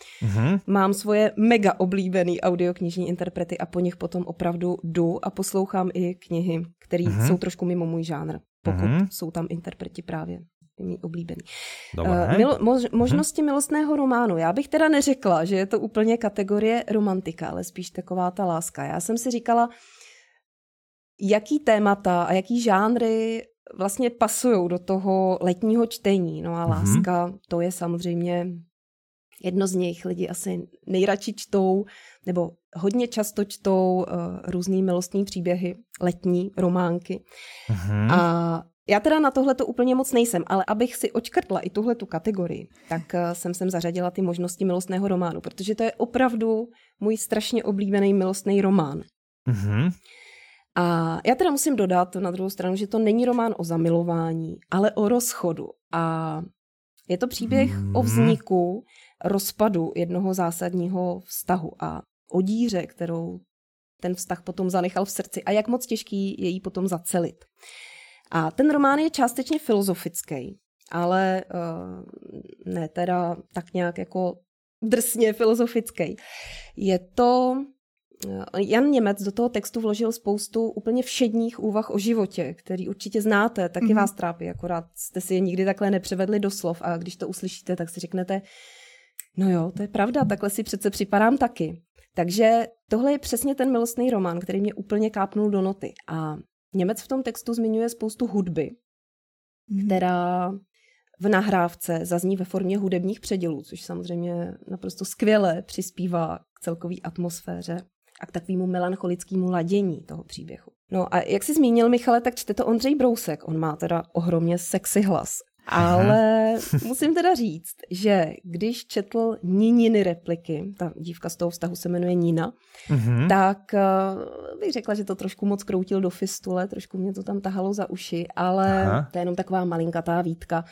Mám svoje mega oblíbený audioknižní interprety a po nich potom opravdu jdu a poslouchám i knihy, které jsou trošku mimo můj žánr, pokud jsou tam interpreti právě mý oblíbený. Možnosti milostného románu. Já bych teda neřekla, že je to úplně kategorie romantika, ale spíš taková ta láska. Já jsem si říkala, jaký témata a jaký žánry vlastně pasujou do toho letního čtení. No a láska, to je samozřejmě jedno z nich. Lidi asi nejradši čtou, nebo hodně často čtou různý milostní příběhy, letní románky. A já teda na tohle to úplně moc nejsem, ale abych si očkrtla i tuhle tu kategorii, tak jsem sem zařadila ty možnosti milostného románu, protože to je opravdu můj strašně oblíbený milostný román. A já teda musím dodat na druhou stranu, že to není román o zamilování, ale o rozchodu. A je to příběh o vzniku rozpadu jednoho zásadního vztahu a o díře, kterou ten vztah potom zanechal v srdci a jak moc těžký je jí potom zacelit. A ten román je částečně filozofický, ale ne teda tak nějak jako drsně filozofický. Je to Jan Němec do toho textu vložil spoustu úplně všedních úvah o životě, který určitě znáte, taky vás trápí, akorát jste si je nikdy takhle nepřevedli do slov a když to uslyšíte, tak si řeknete, no jo, to je pravda, takhle si přece připadám taky. Takže tohle je přesně ten milostný román, který mě úplně kápnul do noty. A Němec v tom textu zmiňuje spoustu hudby, která v nahrávce zazní ve formě hudebních předělů, což samozřejmě naprosto skvěle přispívá k celkové atmosféře a k takovému melancholickému ladění toho příběhu. No a jak jsi zmínil, Michale, tak čte to Ondřej Brousek. On má teda ohromně sexy hlas. Aha. Ale musím teda říct, že když četl Nininy repliky, ta dívka z toho vztahu se jmenuje Nina, tak bych řekla, že to trošku moc kroutil do fistule, trošku mě to tam tahalo za uši, ale to je jenom taková malinkatá výtka.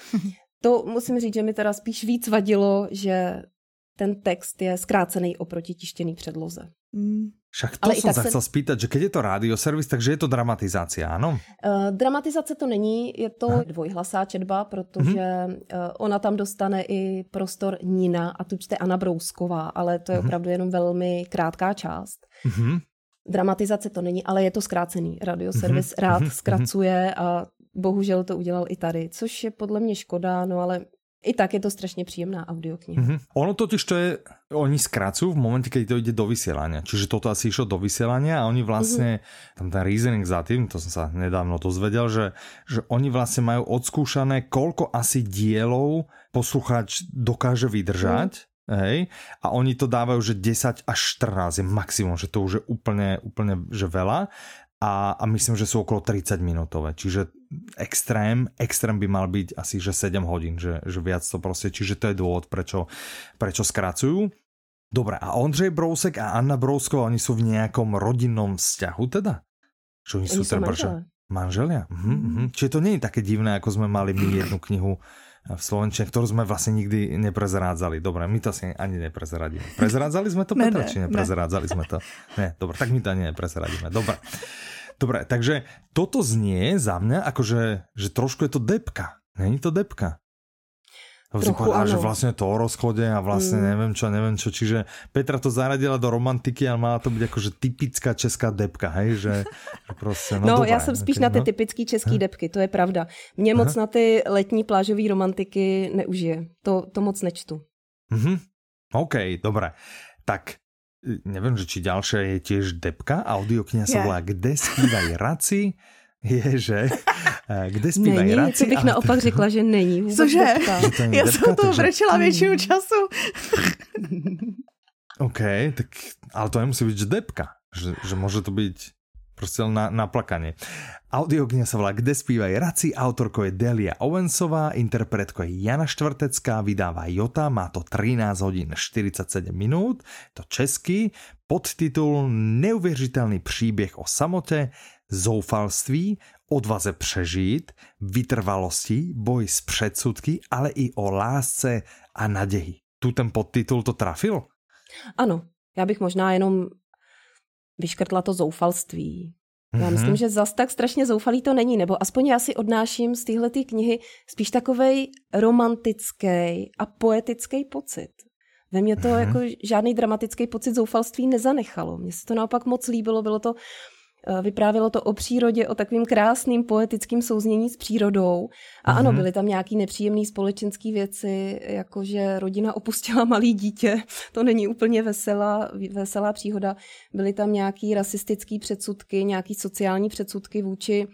To musím říct, že mi teda spíš víc vadilo, že ten text je zkrácený oproti tištěný předloze. Však to ale som sa chcel spýtať, že keď je to rádioservis, takže je to dramatizácia, áno? Dramatizace to není, je to dvojhlasá četba, protože ona tam dostane i prostor Nina a tu čte Anna Brousková, ale to je opravdu jenom velmi krátká část. Dramatizace to není, ale je to zkrácený. Radioservis rád zkracuje a bohužel to udělal i tady, což je podle mě škoda, no ale... I tak je to strašne príjemná audiokniha. Ono totiž to je, oni skracujú v momente, keď to ide do vysielania. Čiže toto asi išlo do vysielania a oni vlastne, tam ten reasoning za tým, to som sa nedávno dozvedel, že oni vlastne majú odskúšané, koľko asi dielov poslucháč dokáže vydržať. Hej? A oni to dávajú, že 10 až 14 je maximum, že to už je úplne že veľa. A myslím, že sú okolo 30 minútové. Čiže extrém by mal byť asi že 7 hodín, že viac to proste. Čiže to je dôvod, prečo skracujú. Dobre, a Ondřej Brousek a Anna Brousková, oni sú v nejakom rodinnom vzťahu teda? Čo oni sú treba, manželia? Manželia? Čiže to nie je také divné, ako sme mali my jednu knihu v slovenčine, ktorú sme vlastne nikdy neprezrádzali. Dobre, my to asi ani neprezradíme. Prezrádzali sme to, Petra, či neprezrádzali sme to? Nie, dobre, tak my to ani neprezradíme. Dobre, takže toto znie za mňa, akože že trošku je to depka. Není to depka? Trochu, že vlastne to o rozchode a vlastne neviem čo. Čiže Petra to zaradila do romantiky a mala to byť akože typická česká depka, hej? Že proste, no ja som spíš na tie typické české depky, to je pravda. Mne moc na ty letní plážové romantiky neužije. To moc nečtu. OK, dobre. Tak... Neviem, že či ďalšia je tiež depka. Audiokniha sa volá Kde spívají raci. Kde spívají není, raci. To bych naopak řekla, že není vôbec cože? Depka. Ja som to brečela väčšinu času. OK, tak, ale to nemusí byť, že depka. Že môže to byť proste na plakanie. Audiokniha sa volá Kde spívají raci. Autorko je Delia Owensová, interpretko je Jana Štvrtecká, vydáva Jota, má to 13 hodín 47 minút, to český, podtitul Neuvěřitelný příběh o samotě, zoufalství, odvaze přežít, vytrvalosti, boj s předsudky, ale i o lásce a naději. Tu ten podtitul to trafil? Ano, já bych možná jenom vyškrtla to zoufalství. Já myslím, že zas tak strašně zoufalý to není, nebo aspoň já si odnáším z téhletý knihy spíš takovej romantický a poetický pocit. Ve mně to jako žádný dramatický pocit zoufalství nezanechalo. Mně se to naopak moc líbilo, vyprávělo to o přírodě, o takovým krásným poetickým souznění s přírodou. A ano, byly tam nějaký nepříjemný společenský věci, jako že rodina opustila malý dítě, to není úplně veselá příhoda. Byly tam nějaký rasistický předsudky, nějaký sociální předsudky vůči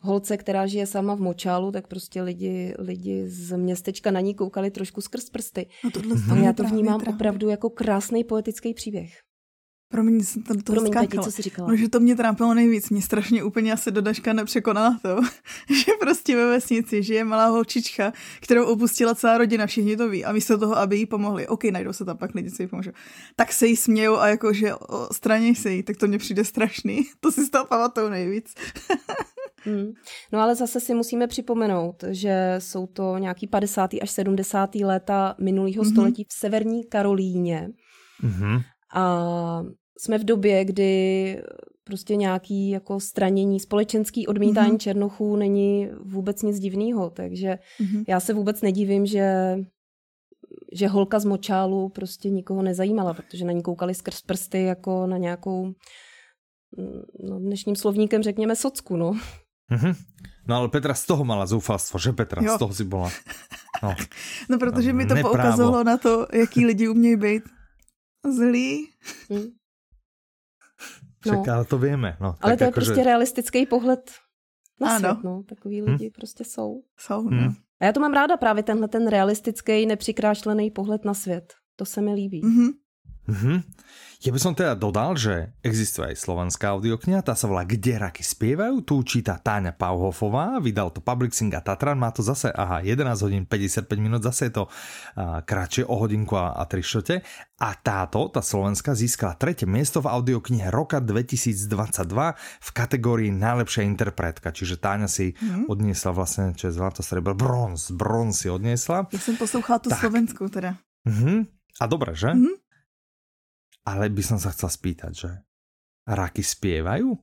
holce, která žije sama v močálu, tak prostě lidi z městečka na ní koukali trošku skrz prsty. No tohle já to vnímám opravdu jako krásný poetický příběh. Promiň, jsem tam toho skákala. No, že to mě trápilo nejvíc. Mě strašně úplně asi do dneška nepřekonala to, že prostě ve vesnici žije malá holčička, kterou opustila celá rodina, všichni to ví. A místo toho, aby jí pomohli, OK, najdou se tam pak lidi, co jí pomůžou, tak se jí smějou a jakože straněj se jí, tak to mně přijde strašný. To si stalo pamatou nejvíc. No ale zase si musíme připomenout, že jsou to nějaký 50. až 70. léta minulého století v Severní Karolíně. A jsme v době, kdy prostě nějaký jako stranění, společenský odmítání černochů není vůbec nic divného, takže já se vůbec nedivím, že že holka z Močálu prostě nikoho nezajímala, protože na ní koukali skrz prsty jako na nějakou, no dnešním slovníkem řekněme socku, no. Mm-hmm. No ale Petra z toho mala zoufalstvo, že Petra? Jo. Z toho si bola. No, no protože mi to neprávo poukazovalo na to, jaký lidi umějí být zlí. Mm. No. Však, ale to vieme. No, ale to je prostě realistický pohled na svět. No. Takový lidi prostě jsou. Jsou, no. A já to mám ráda, právě tenhle ten realistický, nepřikrášlený pohled na svět. To se mi líbí. Mhm. Mm-hmm. Ja by som teda dodal, že existuje aj slovenská audiokniha, tá sa volá Kde raky spievajú, tu číta Táňa Pauhofová, vydal to Publixinga Tatran, má to zase 11 hodín 55 minút, zase je to kratšie o hodinku a 3/4 a tá slovenská získala 3. miesto v audioknihe roka 2022 v kategórii najlepšia interpretka, čiže Táňa si odniesla vlastne, čo je zlato, srebro, bronz si odniesla. Ja som poslouchala tú slovenskú teda. Uh-huh. A dobre, že? Uh-huh. Ale by som sa chcel spýtať, že raky spievajú?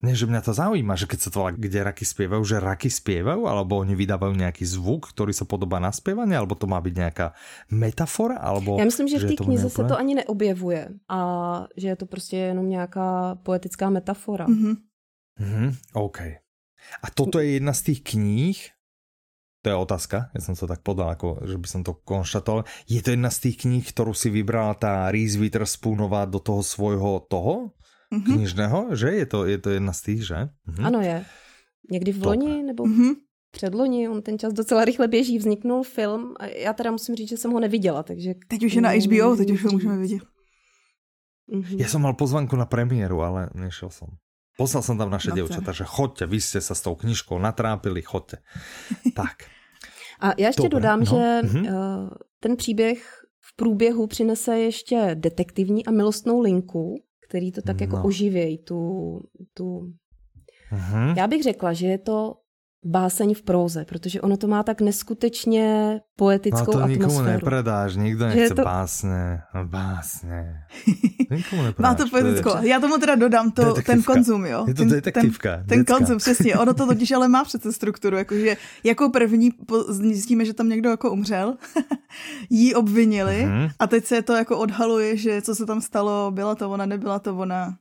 Nie, že mňa to zaujíma, že keď sa to volá, Kde raky spievajú, že raky spievajú, alebo oni vydávajú nejaký zvuk, ktorý sa podobá na spievanie, alebo to má byť nejaká metafora, alebo... Ja myslím, že v tej knize sa to ani neobjevuje a že je to prostě jenom nejaká poetická metafora. Mm-hmm. Mm-hmm, OK. A toto je jedna z tých kníh, to je otázka, ja som sa tak podal, ako, že by som to konštatoval. Je to jedna z tých kníh, ktorú si vybrala tá Reese Witherspoonova do toho svojho toho knižného, že? Je to jedna z tých, že? Mm-hmm. Ano je. Někdy v loni nebo předloni, on ten čas docela rychle běží, vzniknul film a já teda musím říct, že jsem ho neviděla, takže... Teď už je na HBO, teď už ho můžeme vidět. Mm-hmm. Ja som mal pozvanku na premiéru, ale nešiel som. Poslal som tam naše dievčatá, že choďte, vy ste sa s tou knižkou natrápili, choďte. Tak. A já ještě dodám, že ten příběh v průběhu přinese ještě detektivní a milostnou linku, který to tak jako oživějí. Já bych řekla, že je to báseň v próze, protože ono to má tak neskutečně poetickou atmosféru. No to nikomu atmosféru nepredáš, nikdo nechce to... básně. Nikomu nepredáš. Má to poetickou, já tomu teda dodám to, ten konzum, jo. Je to detektivka. Ten konzum, přesně, ono to totiž ale má přece strukturu, jakože jako první zjistíme, že tam někdo jako umřel, jí obvinili a teď se to jako odhaluje, že co se tam stalo, byla to ona, nebyla to ona.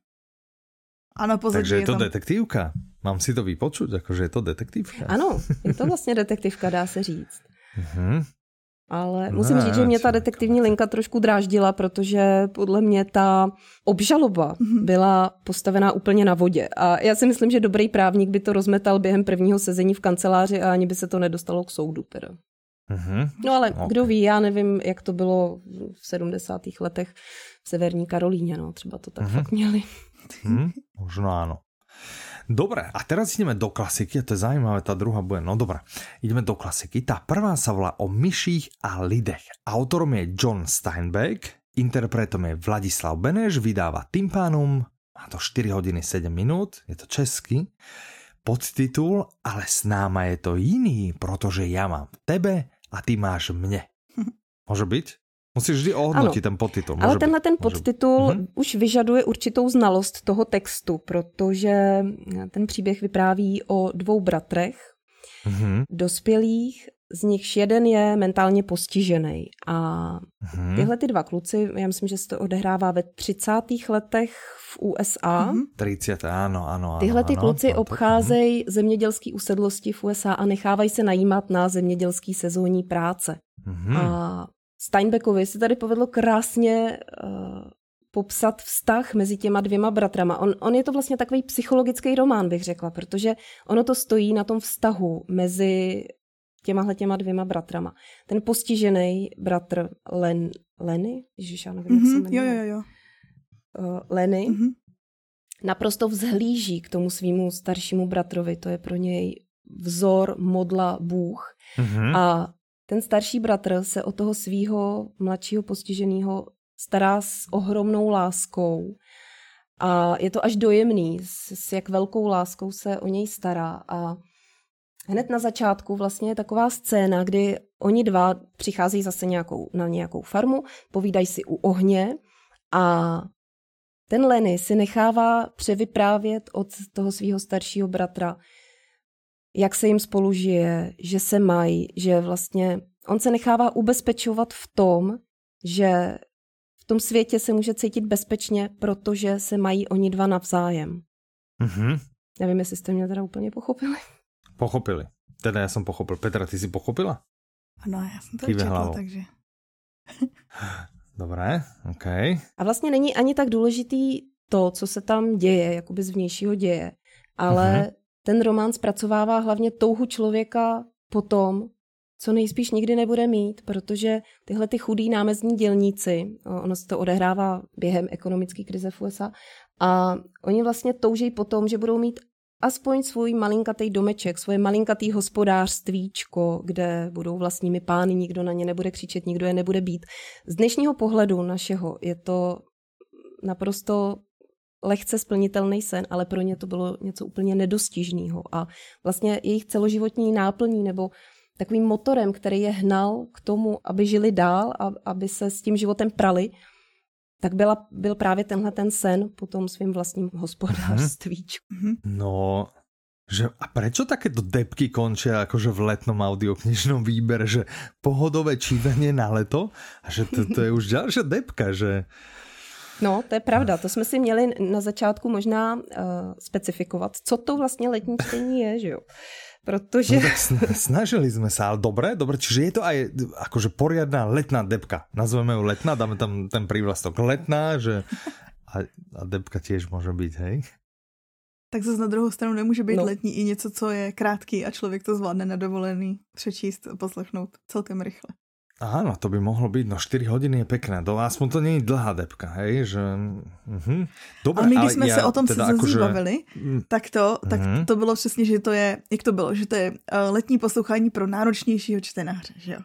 Takže je to tam... detektívka. Mám si to vypočuť, akože je to detektívka. Ano, je to vlastně detektívka, dá se říct. Ale musím říct, že mě ta detektivní linka trošku dráždila, protože podle mě ta obžaloba byla postavená úplně na vodě. A já si myslím, že dobrý právník by to rozmetal během prvního sezení v kanceláři a ani by se to nedostalo k soudu teda. No ale kdo ví, já nevím, jak to bylo v 70. letech v Severní Karolíně, no, třeba to tak fakt měli. Možno áno. Dobre, a teraz ideme do klasiky, to je zaujímavé, tá druhá bude, no dobré, ideme do klasiky, tá prvá sa volá O myších a lidech, autorom je John Steinbeck, interpretom je Vladislav Beneš, vydáva Tympanum, má to 4 hodiny 7 minút, je to český, podtitul Ale s náma je to jiný, protože ja mám tebe a ty máš mne. Môže byť? Musíš vždy ohodnotit ten podtitul. Může ale tenhle ten podtitul už vyžaduje určitou znalost toho textu, protože ten příběh vypráví o 2 bratrech dospělých, z nichž jeden je mentálně postižený. A tyhle ty 2 kluci, já myslím, že se to odehrává ve 30. letech v USA. 30, ano. Tyhle ty kluci obcházejí zemědělské usedlosti v USA a nechávají se najímat na zemědělský sezónní práce. A Steinbeckovi se tady povedlo krásně popsat vztah mezi těma 2 bratrama. On je to vlastně takový psychologický román, bych řekla, protože ono to stojí na tom vztahu mezi těma 2 bratrama. Ten postižený bratr Lenny, ježiš, já nevím, jak se jmenuje. Jo. Lenny naprosto vzhlíží k tomu svýmu staršímu bratrovi, to je pro něj vzor, modla, Bůh. A ten starší bratr se o toho svýho mladšího postiženého stará s ohromnou láskou a je to až dojemný, s jak velkou láskou se o něj stará. A hned na začátku vlastně je taková scéna, kdy oni 2 přicházejí zase na nějakou farmu, povídají si u ohně a ten Lenny si nechává převyprávět od toho svýho staršího bratra, jak se jim spolu žije, že se mají, že vlastně on se nechává ubezpečovat v tom, že v tom světě se může cítit bezpečně, protože se mají oni dva navzájem. Mm-hmm. Nevím, jestli jste mě teda úplně pochopili. Pochopili. Teda já jsem pochopil. Petra, ty jsi pochopila? Ano, já jsem to četla, takže... Dobré, OK. A vlastně není ani tak důležitý to, co se tam děje, jakoby z vnějšího děje, ale ten román zpracovává hlavně touhu člověka po tom, co nejspíš nikdy nebude mít, protože tyhle ty chudí námezní dělníci, ono se to odehrává během ekonomické krize v USA, a oni vlastně touží po tom, že budou mít aspoň svůj malinkatý domeček, svoje malinkatý hospodářstvíčko, kde budou vlastními pány, nikdo na ně nebude křičet, nikdo je nebude být. Z dnešního pohledu našeho je to naprosto lehce splnitelný sen, ale pro ně to bylo něco úplně nedostižného. A vlastně jejich celoživotní náplní nebo takovým motorem, který je hnal k tomu, aby žili dál a aby se s tím životem prali, tak byl právě tenhle ten sen po tom svým vlastním hospodárstvíčku. No, že a prečo takéto depky končia akože v letnom audioknižnom výbere, že pohodové čítanie na leto a že to je už ďalšia depka, že... No, to je pravda, to jsme si měli na začátku možná specifikovat, co to vlastně letní čtení je, že jo? Protože... No, tak snažili jsme se, ale dobré, čiže je to aj akože poriadná letná debka. Nazveme ju letná, dáme tam ten prívlastok letná, že... A debka tiež může být, hej? Tak zase na druhou stranu nemůže být letní i něco, co je krátký a člověk to zvládne na dovolený přečíst a poslechnout celkem rychle. Áno, to by mohlo byť, no 4 hodiny je pekná, aspoň to nie je dlhá debka, hej, že... Uh-huh. Dobre, ale my, když sme sa o tom teda akože... bavili, tak to bylo přesně, že to je, jak to bylo, že to je letní poslouchání pro náročnějšího čtenáře, že jo?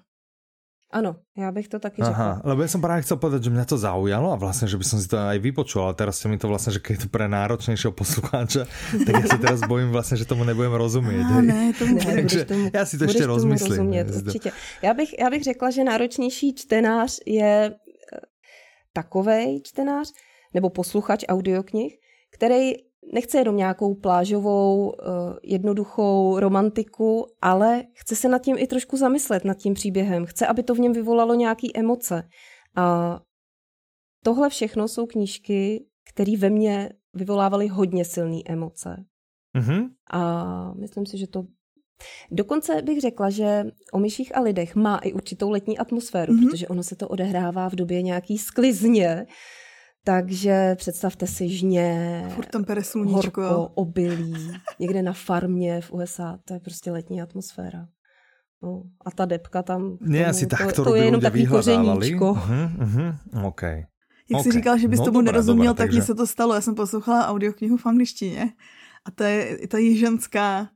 Ano, já bych to taky řekla. Aha, lebo ja som práve chcel povedať, že mňa to zaujalo a vlastne, že by som si to aj vypočul, ale teraz ste mi to vlastne, že keď je to pre náročnejšieho poslucháča, tak ja si teraz bojím vlastne, že tomu nebudem rozumieť. Á, ne, tomu nebudeš tomu. Ja si to ešte rozmyslím. Určite. Já bych řekla, že náročnější čtenář je takovej čtenář, nebo posluchač audioknih, který nechce jenom nějakou plážovou, jednoduchou romantiku, ale chce se nad tím i trošku zamyslet, nad tím příběhem. Chce, aby to v něm vyvolalo nějaké emoce. A tohle všechno jsou knížky, které ve mně vyvolávaly hodně silné emoce. Mm-hmm. A myslím si, že to... Dokonce bych řekla, že o myších a lidech má i určitou letní atmosféru, protože ono se to odehrává v době nějaký sklizně. Takže představte si žně, horko, obilí, někde na farmě v USA, to je prostě letní atmosféra. No, a ta debka tam, to je jenom takový kořeníčko. Okay. Jak jsi říkal, že bys tomu nerozuměl, tak mně se to stalo. Já jsem poslouchala audioknihu v angličtině a to je ta jižanská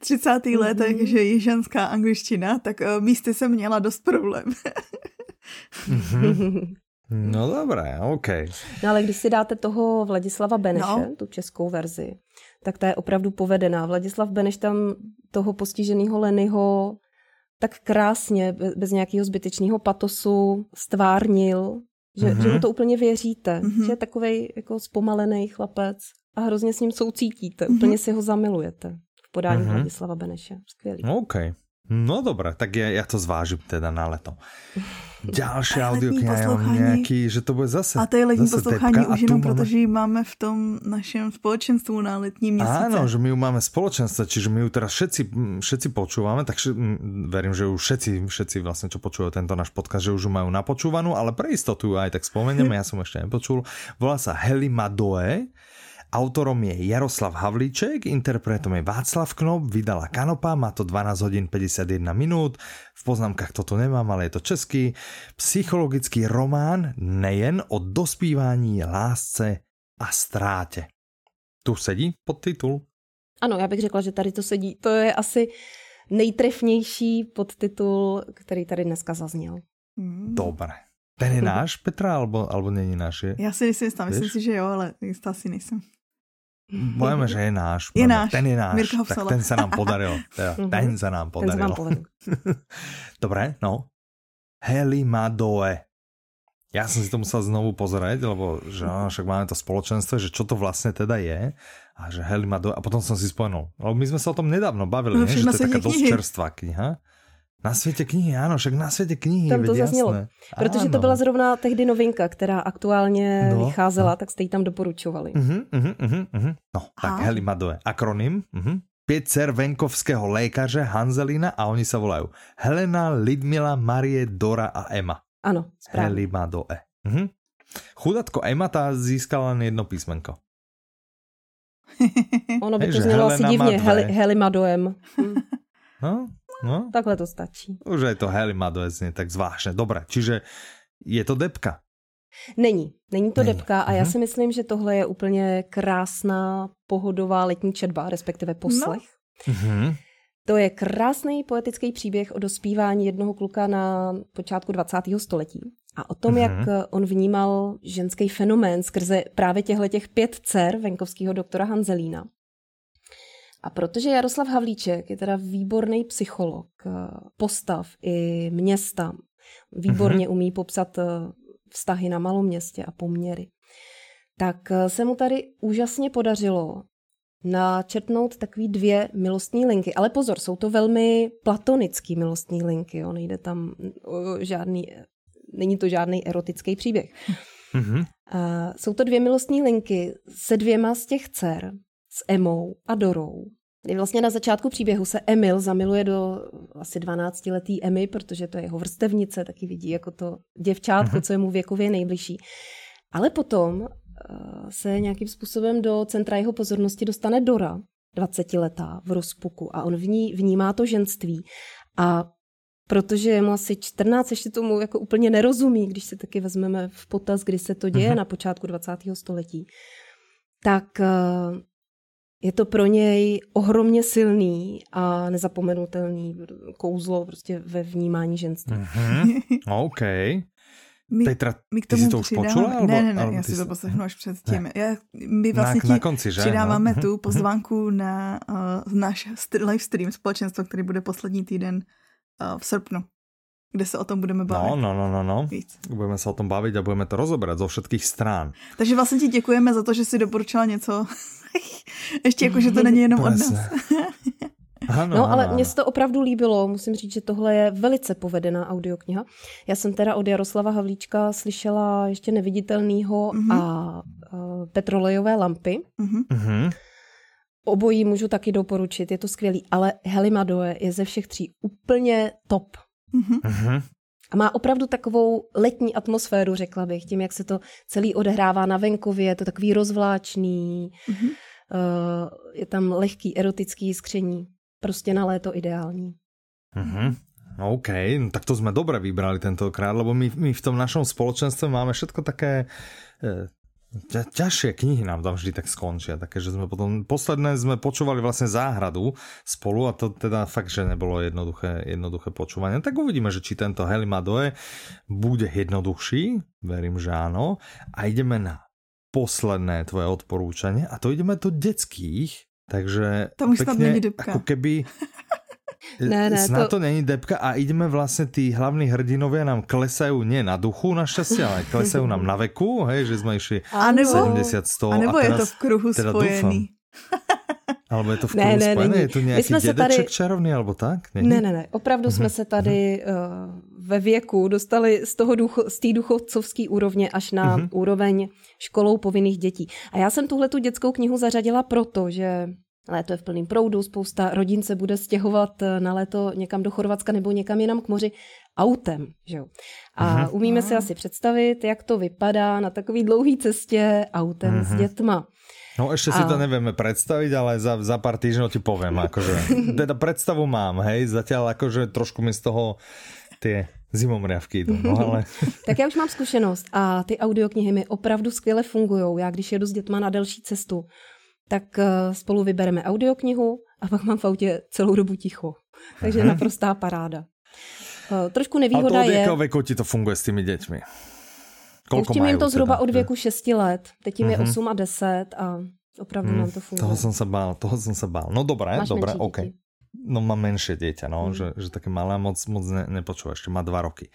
30. let, takže jižanská angličtina, tak místy jsem měla dost problém. No dobré, OK. No ale když si dáte toho Vladislava Beneše, tu českou verzi, tak ta je opravdu povedená. Vladislav Beneš tam toho postiženého Lenyho tak krásně, bez nějakého zbytečného patosu stvárnil, že mu to úplně věříte. Že je takovej jako zpomalený chlapec a hrozně s ním soucítíte. Úplně si ho zamilujete v podání Vladislava Beneše. Skvělý. OK. No dobré, tak ja to zvážim teda na leto. Ďalšia audiokniha je nejaký, že to bude zase a to je letní poslouchání už jenom, protože ji máme v tom našem spoločenstvu na letní měsíce. Áno, že my ju máme spoločenstvo, čiže my ju teraz všetci počúvame, tak verím, že ju všetci vlastne, čo počujú tento náš podcast, že už ju majú napočúvanú, ale pre istotu ju aj tak spomenieme, ja som ešte nepočul. Volá sa Heli Madoe. Autorom je Jaroslav Havlíček, interpretom je Václav Knop, vydala Kanopa, má to 12 hodín 51 minút, v poznámkach to tu nemám, ale je to český, psychologický román nejen o dospívání, lásce a ztrátě. Tu sedí podtitul? Ano, já bych řekla, že tady to sedí. To je asi nejtrefnější podtitul, který tady dneska zazněl. Dobré. Ten je náš, Petra, alebo není náš? Je? Já si nejsem, myslím si, že jo, ale jistá si nejsem. Bojeme, že je náš. Je náš. Ten je náš. Mirka tak ten se nám podaril. Ten se nám podaril. Dobré, no. Heli Madoe. Já jsem si to musel znovu pozrieť, lebo že, však máme to spoločenstvo, že čo to vlastně teda je. A že Heli Madoe. A potom jsem si spomenul. My jsme se o tom nedávno bavili, že to je taká dost čerstvá kniha. Na světě knihy, ano, však na světě knihy. Tam to zaznělo, protože to byla zrovna tehdy novinka, která aktuálně vycházela, tak jste ji tam doporučovali. No, tak heli Madoje, akronym, 5 dcer venkovského lékaře Hanzelina a oni se volají Helena, Lidmila, Marie, Dora a Emma. Ano, správně. Heli Madoje. Chudatko Emma ta získala len jedno písmenko. Ono by to znělo asi divně, Heli Madojem. No. Takhle to stačí. Už je to helimadojecně tak zvláštně. Dobré, čiže je to debka? Není to debka a já si myslím, že tohle je úplně krásná pohodová letní četba, respektive poslech. No. To je krásný poetický příběh o dospívání jednoho kluka na počátku 20. století a o tom, jak on vnímal ženský fenomén skrze právě těch 5 dcer venkovského doktora Hanzelína. A protože Jaroslav Havlíček je teda výborný psycholog, postav i města, výborně umí popsat vztahy na maloměstě a poměry, tak se mu tady úžasně podařilo načetnout takový 2 milostní linky. Ale pozor, jsou to velmi platonický milostní linky, jo? Nejde tam není to žádný erotický příběh. Jsou to 2 milostní linky se 2 z těch dcer, s Emou a Dorou. Vlastně na začátku příběhu se Emil zamiluje do asi 12-letý Emy, protože to je jeho vrstevnice, taky vidí jako to děvčátko, co je mu věkově nejbližší. Ale potom se nějakým způsobem do centra jeho pozornosti dostane Dora, 20letá, v rozpuku, a on v ní vnímá to ženství. A protože je mu asi 14, ještě tomu jako úplně nerozumí, když se taky vezmeme v potaz, kdy se to děje na počátku 20. století, tak je to pro něj ohromně silný a nezapomenutelný kouzlo prostě ve vnímání ženství. OK. Petra, ty si to už počula? Ne, já si to poslechnu až předtím. My vlastně na konci, že? Přidáváme tu pozvánku na náš livestream společenstva, který bude poslední týden v srpnu, kde se o tom budeme bavit. No. Víc. Budeme se o tom bavit a budeme to rozoberat zo všetkých strán. Takže vlastně ti děkujeme za to, že si doporučila něco. Ještě jako, že to není jenom od nás. Ano, no, ale mně se to opravdu líbilo. Musím říct, že tohle je velice povedená audiokniha. Já jsem teda od Jaroslava Havlíčka slyšela ještě Neviditelnýho a Petrolejové lampy. Obojí můžu taky doporučit, je to skvělý. Ale Heli Madoje je ze všech 3 úplně top. A má opravdu takovou letní atmosféru, řekla bych, tím, jak se to celý odehrává na venkově, je to takový rozvláčný, je tam lehký erotický jiskření, prostě na léto ideální. OK, no tak to jsme dobře vybrali tentokrát, lebo my v tom našom společenstve máme všetko také... Ťažšie knihy nám tam vždy tak skončia, také, že sme potom, posledné sme počúvali vlastne Záhradu spolu a to teda fakt, že nebolo jednoduché počúvanie. Tak uvidíme, že či tento Heli Madoje bude jednoduchší, verím, že áno. A ideme na posledné tvoje odporúčanie a to ideme do detských, takže tam už pekne, ako keby... Snad to není debka a ideme vlastně, tí hlavní hrdinovia nám klesajú nie na duchu našťastie, ale klesajú nám na veku, hej, že sme išli 70, 100 a teraz, je to v kruhu teda spojený. Alebo je to v kruhu spojený? Je tu nějaký dědeček tady... čarovný alebo tak? Ne. Opravdu jsme se tady ve věku dostali z té duchovcovské úrovně až na úroveň školou povinných dětí. A já jsem tuhletu dětskou knihu zařadila proto, že léto je v plném proudu, spousta rodin se bude stěhovat na léto někam do Chorvatska nebo někam jinam k moři autem. Že jo? A umíme si asi představit, jak to vypadá na takový dlouhý cestě autem s dětma. No ještě si to nevieme představit, ale za pár týždňů ti povím. Akože, teda představu mám, hej, zatiaľ akože trošku mi z toho ty zimomriavky jdu. No, ale... Tak já už mám zkušenost a ty audioknihy mi opravdu skvěle fungujou. Já když jedu s dětma na delší cestu, tak spolu vybereme audioknihu a pak mám v autě celou dobu ticho. Takže naprostá paráda. Trošku nevýhoda je... A to od věku ti to funguje s těmi dětmi? Pouštím jim to zhruba od věku 6 let. Teď jim je 8 a 10 a opravdu nám to funguje. Toho jsem se bál. No dobré, OK. Děti? No mám menší dítě, no, že také malé moc nepočuje, ještě má 2 roky.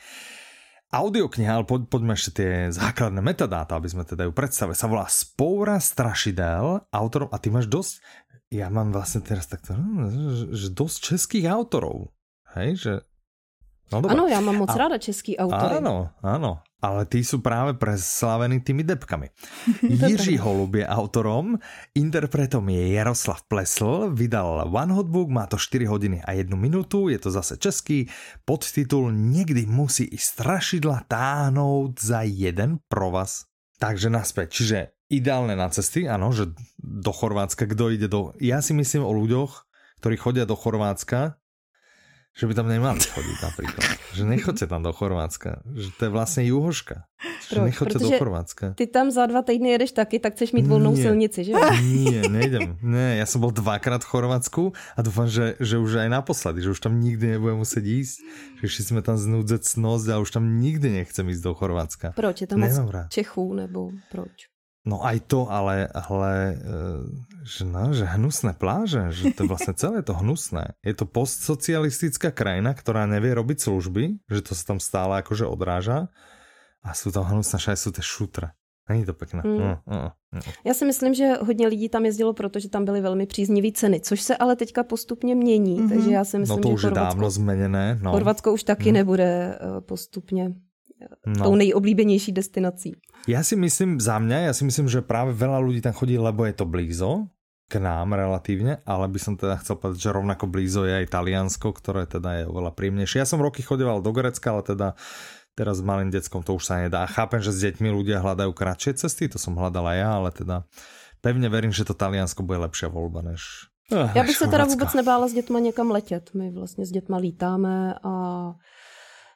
Audiokniha, ale poďme ešte tie základné metadáta, aby sme teda ju predstavili, sa volá Spoura strašidel, autorom, a ty máš dosť, ja mám vlastne teraz takto, že dosť českých autorov, hej, že No, áno, ja mám moc rada český autory. Áno, áno. Ale tí sú práve preslavení tými debkami. Jiří Holub je autorom, interpretom je Jaroslav Plesl, vydal One Hot Book, má to 4 hodiny a 1 minútu, je to zase český, podtitul Niekdy musí i strašidla táhnout za jeden provaz. Takže naspäť, čiže ideálne na cesty, áno, že do Chorvátska, kto ide do... Ja si myslím o ľuďoch, ktorí chodia do Chorvátska, že by tam nemali chodiť napríklad. Že nechoďte tam do Chorvátska. Že to je vlastne juhoška. Že nechoďte do Chorvátska. Ty tam za 2 týdny jedeš taky, tak chceš mít voľnou silnici, že? Nie, nejdem. Nie, ja som bol 2-krát v Chorvátsku a dúfam, že už aj naposledy, že už tam nikdy nebudem musieť ísť. Že ešte sme tam znúdzať snosť a už tam nikdy nechcem ísť do Chorvátska. Proč? Je to moc Čechů nebo proč? No aj to, ale že hnusné pláže, že to je vlastne celé to hnusné. Je to postsocialistická krajina, ktorá nevie robiť služby, že to sa tam stále akože odráža a sú tam hnusné, že aj sú tie šutre. Není to pekné. Já si myslím, že hodně lidí tam jezdilo, protože tam byly velmi příznivý ceny, což se ale teďka postupně mění, takže já si myslím, že už je dávno změněné. No. Chorvatsko už taky nebude postupně tou nejoblíbenější destinací. Ja si myslím, že práve veľa ľudí tam chodí, lebo je to blízo k nám relatívne, ale by som teda chcel povedať, že rovnako blízo je aj Taliansko, ktoré teda je oveľa príjemnejšie. Ja som roky chodeval do Grécka, ale teda teraz s malým deckom to už sa nedá. Chápem, že s deťmi ľudia hľadajú kratšie cesty, to som hľadala ja, ale teda pevne verím, že to Taliansko bude lepšia voľba než ja bych sa teda vôbec nebála s deťma niekam letět. My vlastne s deťma lítáme a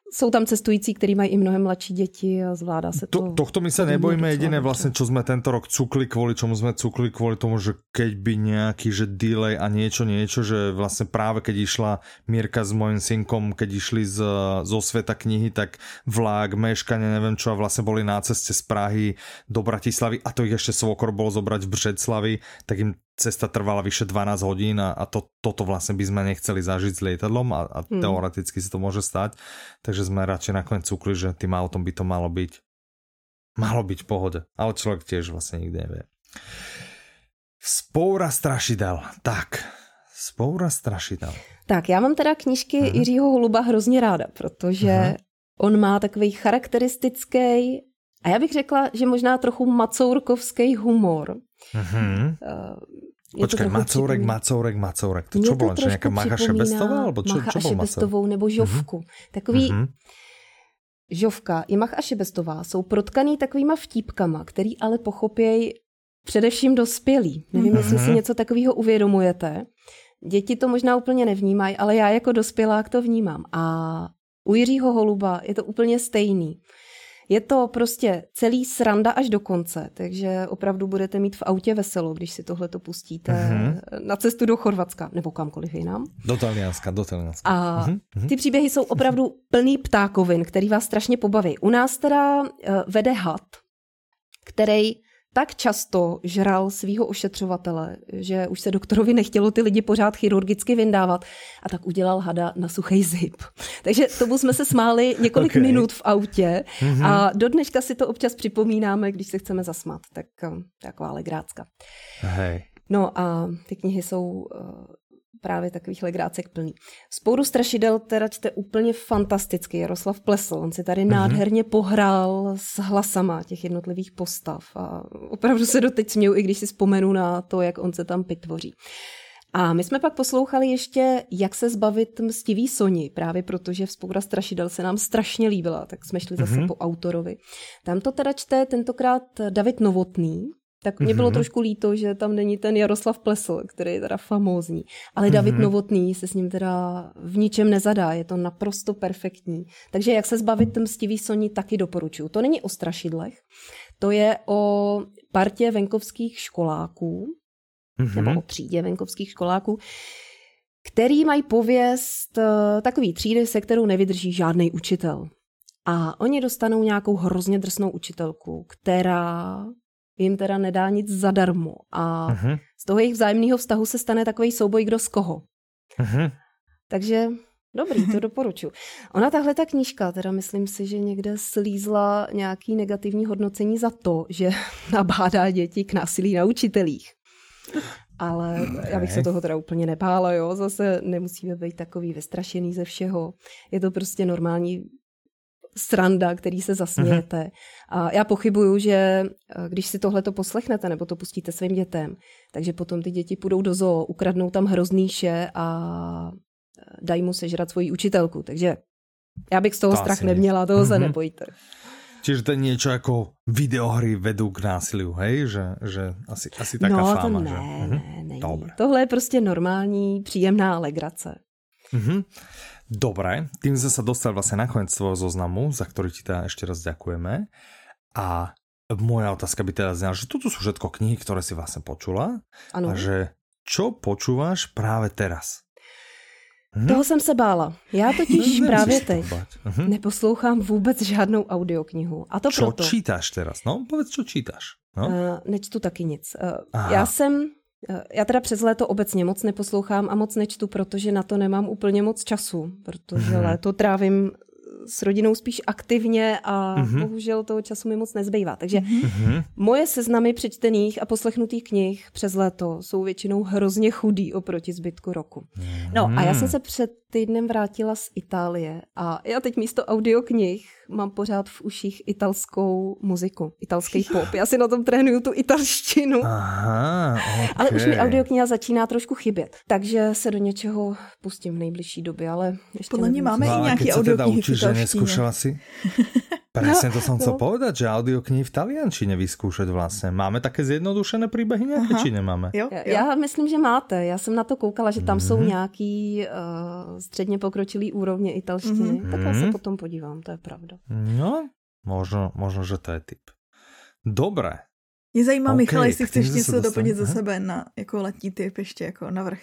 sú tam cestující, ktorí majú i mnohem mladší deti a zvládá sa to. Tohto my sa nebojíme, jediné vlastne, čo sme tento rok cukli kvôli tomu, že keď by nejaký, že delay a niečo, že vlastne práve keď išla Mírka s mojim synkom, keď išli zo sveta knihy, tak vlák, meškanie, neviem čo, a vlastne boli na ceste z Prahy do Bratislavy a to ich ešte svokor bol zobrať v Břeclavi, tak im cesta trvala vyše 12 hodín a toto vlastne by sme nechceli zažiť s lietadlom a teoreticky si to môže stať. Takže sme radšej nakoniec cukli, že tým autom by to malo byť v pohode. Ale človek tiež vlastne nikdy nevie. Vzpoura strašidel. Tak, já mám teda knížky Jiřího Holuba hrozně ráda, protože on má takový charakteristický a já bych řekla, že možná trochu macourkovský humor. Počkaj, Macourek. To čo bolo? Nejaká Macha Šebestová? Alebo čo bol Šebestovou nebo Žovku. Takový Žovka i Macha Šebestová jsou protkaný takovýma vtípkama, který ale pochopějí především dospělí. Nevím, jestli si něco takového uvědomujete. Děti to možná úplně nevnímají, ale já jako dospělák to vnímám. A u Jiřího Holuba je to úplně stejný. Je to prostě celý sranda až do konce, takže opravdu budete mít v autě veselo, když si tohleto pustíte na cestu do Chorvatska, nebo kamkoliv jinam. Do Talianska. A ty příběhy jsou opravdu plný ptákovin, který vás strašně pobaví. U nás teda vede had, který tak často žral svýho ošetřovatele, že už se doktorovi nechtělo ty lidi pořád chirurgicky vyndávat a tak udělal hada na suchej zip. Takže tomu jsme se smáli několik minut v autě a do dneška si to občas připomínáme, když se chceme zasmát. Tak taková legrácka. Hej. No a ty knihy jsou právě takových legrácek plný. Spouru strašidel teda čte úplně fantasticky Jaroslav Plesl. On si tady nádherně pohrál s hlasama těch jednotlivých postav. A opravdu se doteď směju, i když si vzpomenu na to, jak on se tam pitvoří. A my jsme pak poslouchali ještě, jak se zbavit mstivý Soni, právě protože Vzpoura strašidel se nám strašně líbila, tak jsme šli zase po autorovi. Tam to teda čte tentokrát David Novotný. Tak mě bylo trošku líto, že tam není ten Jaroslav Plesl, který je teda famózní. Ale David Novotný se s ním teda v ničem nezadá, je to naprosto perfektní. Takže jak se zbavit mstivý Soni, taky doporučuju. To není o strašidlech, to je o partě venkovských školáků, nebo o třídě venkovských školáků, který mají pověst takový třídy, se kterou nevydrží žádnej učitel. A oni dostanou nějakou hrozně drsnou učitelku, která jim teda nedá nic zadarmo. A z toho jejich vzájemného vztahu se stane takový souboj kdo z koho. Takže dobrý, to doporučuji. Ona tahle ta knížka, teda myslím si, že někde slízla nějaký negativní hodnocení za to, že nabádá děti k násilí na učitelích. ale já bych se toho teda úplně nebála, jo, zase nemusíme být takový vystrašený ze všeho. Je to prostě normální sranda, který se zasmějete. A já pochybuju, že když si tohleto poslechnete nebo to pustíte svým dětem, takže potom ty děti půjdou do zoo, ukradnou tam hroznýše a dají mu sežrat svoji učitelku. Takže já bych z toho strach neměla, toho se nebojte. Čiže to je niečo ako videohry vedú k násiliu, hej? Že asi taká no, fáma. No to ne. Dobre. Tohle je prostě normální, příjemná alegrace. Mm-hmm. Dobre, tým sme sa dostali vlastne na koniec svojho zoznamu, za ktorý ti teda ešte raz ďakujeme. A moja otázka by teda znala, že toto sú všetko knihy, ktoré si vlastne počula. Ano. A že čo počúvaš práve teraz? Toho jsem se bála. Já totiž právě teď neposlouchám vůbec žádnou audioknihu. A to čo proto... Co čítáš teraz? No, povedz, co čítáš. No? Nečtu taky nic. Já teda přes léto obecně moc neposlouchám a moc nečtu, protože na to nemám úplně moc času. Protože léto trávím s rodinou spíš aktivně a bohužel toho času mi moc nezbývá. Takže moje seznamy přečtených a poslechnutých knih přes léto jsou většinou hrozně chudý oproti zbytku roku. No a já jsem se před týdnem vrátila z Itálie a já teď místo audioknih mám pořád v uších italskou muziku, italský pop. Já si na tom trénuju tu italštinu. Aha, okay. Ale už mi audiokniha začíná trošku chybět, takže se do něčeho pustím v nejbližší době, ale ještě podle mě máme i nějaký audioknihy v italštině. Neskúšala si? Presne to som chcel povedať, že audioknihy v taliančine vyskúšať vlastne. Máme také zjednodušené príbehy nejaké, či nemáme? Já myslím, že máte. Já jsem na to koukala, že tam jsou nějaký středně pokročilý úrovně italštiny. Tak já se potom podívám, to je pravda. No, možno že to je typ. Dobré. Mě zajímá, Michale, jestli chceš něco doplnit za sebe na jako letní typ ještě jako navrch.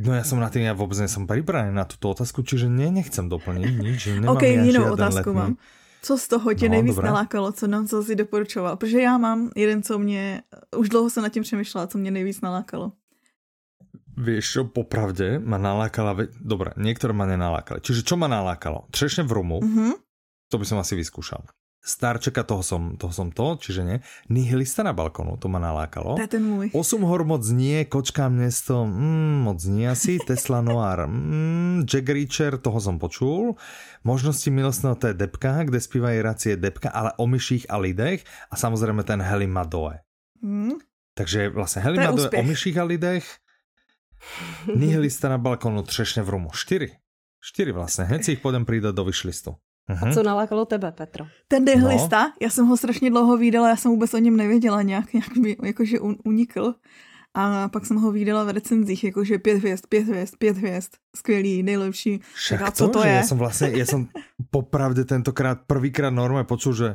No ja som na tým, ja vôbec nie som pripravený na túto otázku, čiže nechcem doplniť nič. Ok, jinou otázku mám. Co z toho tě nejvíc nalákalo, co si doporučoval? Protože já mám jeden, co mě, už dlouho jsem nad tím přemýšlela, co mě nejvíc nalákalo. Vieš čo, popravde ma nalákala, dobre, niektoré ma nenalákali. Čiže čo ma nalákalo? Třešne v rumu, to by som asi vyskúšal. Starčeka, toho som, čiže nie. Nihilista na balkonu, to ma nalákalo. To je ten môj. 8 hor moc nie, kočka mnesto, moc nie asi. Tesla Noir, Jack Reacher, toho som počul. Možnosti milostného, to je Debka, kde spívají racie Debka, ale o myších a lidech. A samozrejme ten Heli Madoe. Takže vlastne Heli Madoe, o myších a lidech. Nihilista na balkonu, třešne v rumu. 4 vlastne. Hned si ich pôjdem pridať do vyšlistu. A co nalákalo tebe, Petro? Ten Dehlista, já jsem ho strašně dlouho viděla, já jsem vůbec o něm nevěděla nějak, jakože unikl. A pak jsem ho viděla v recenzích, jakože 5 hvězd, skvělý, nejlepší. Však co to je? Já jsem popravde tentokrát prvýkrát normálně počul, že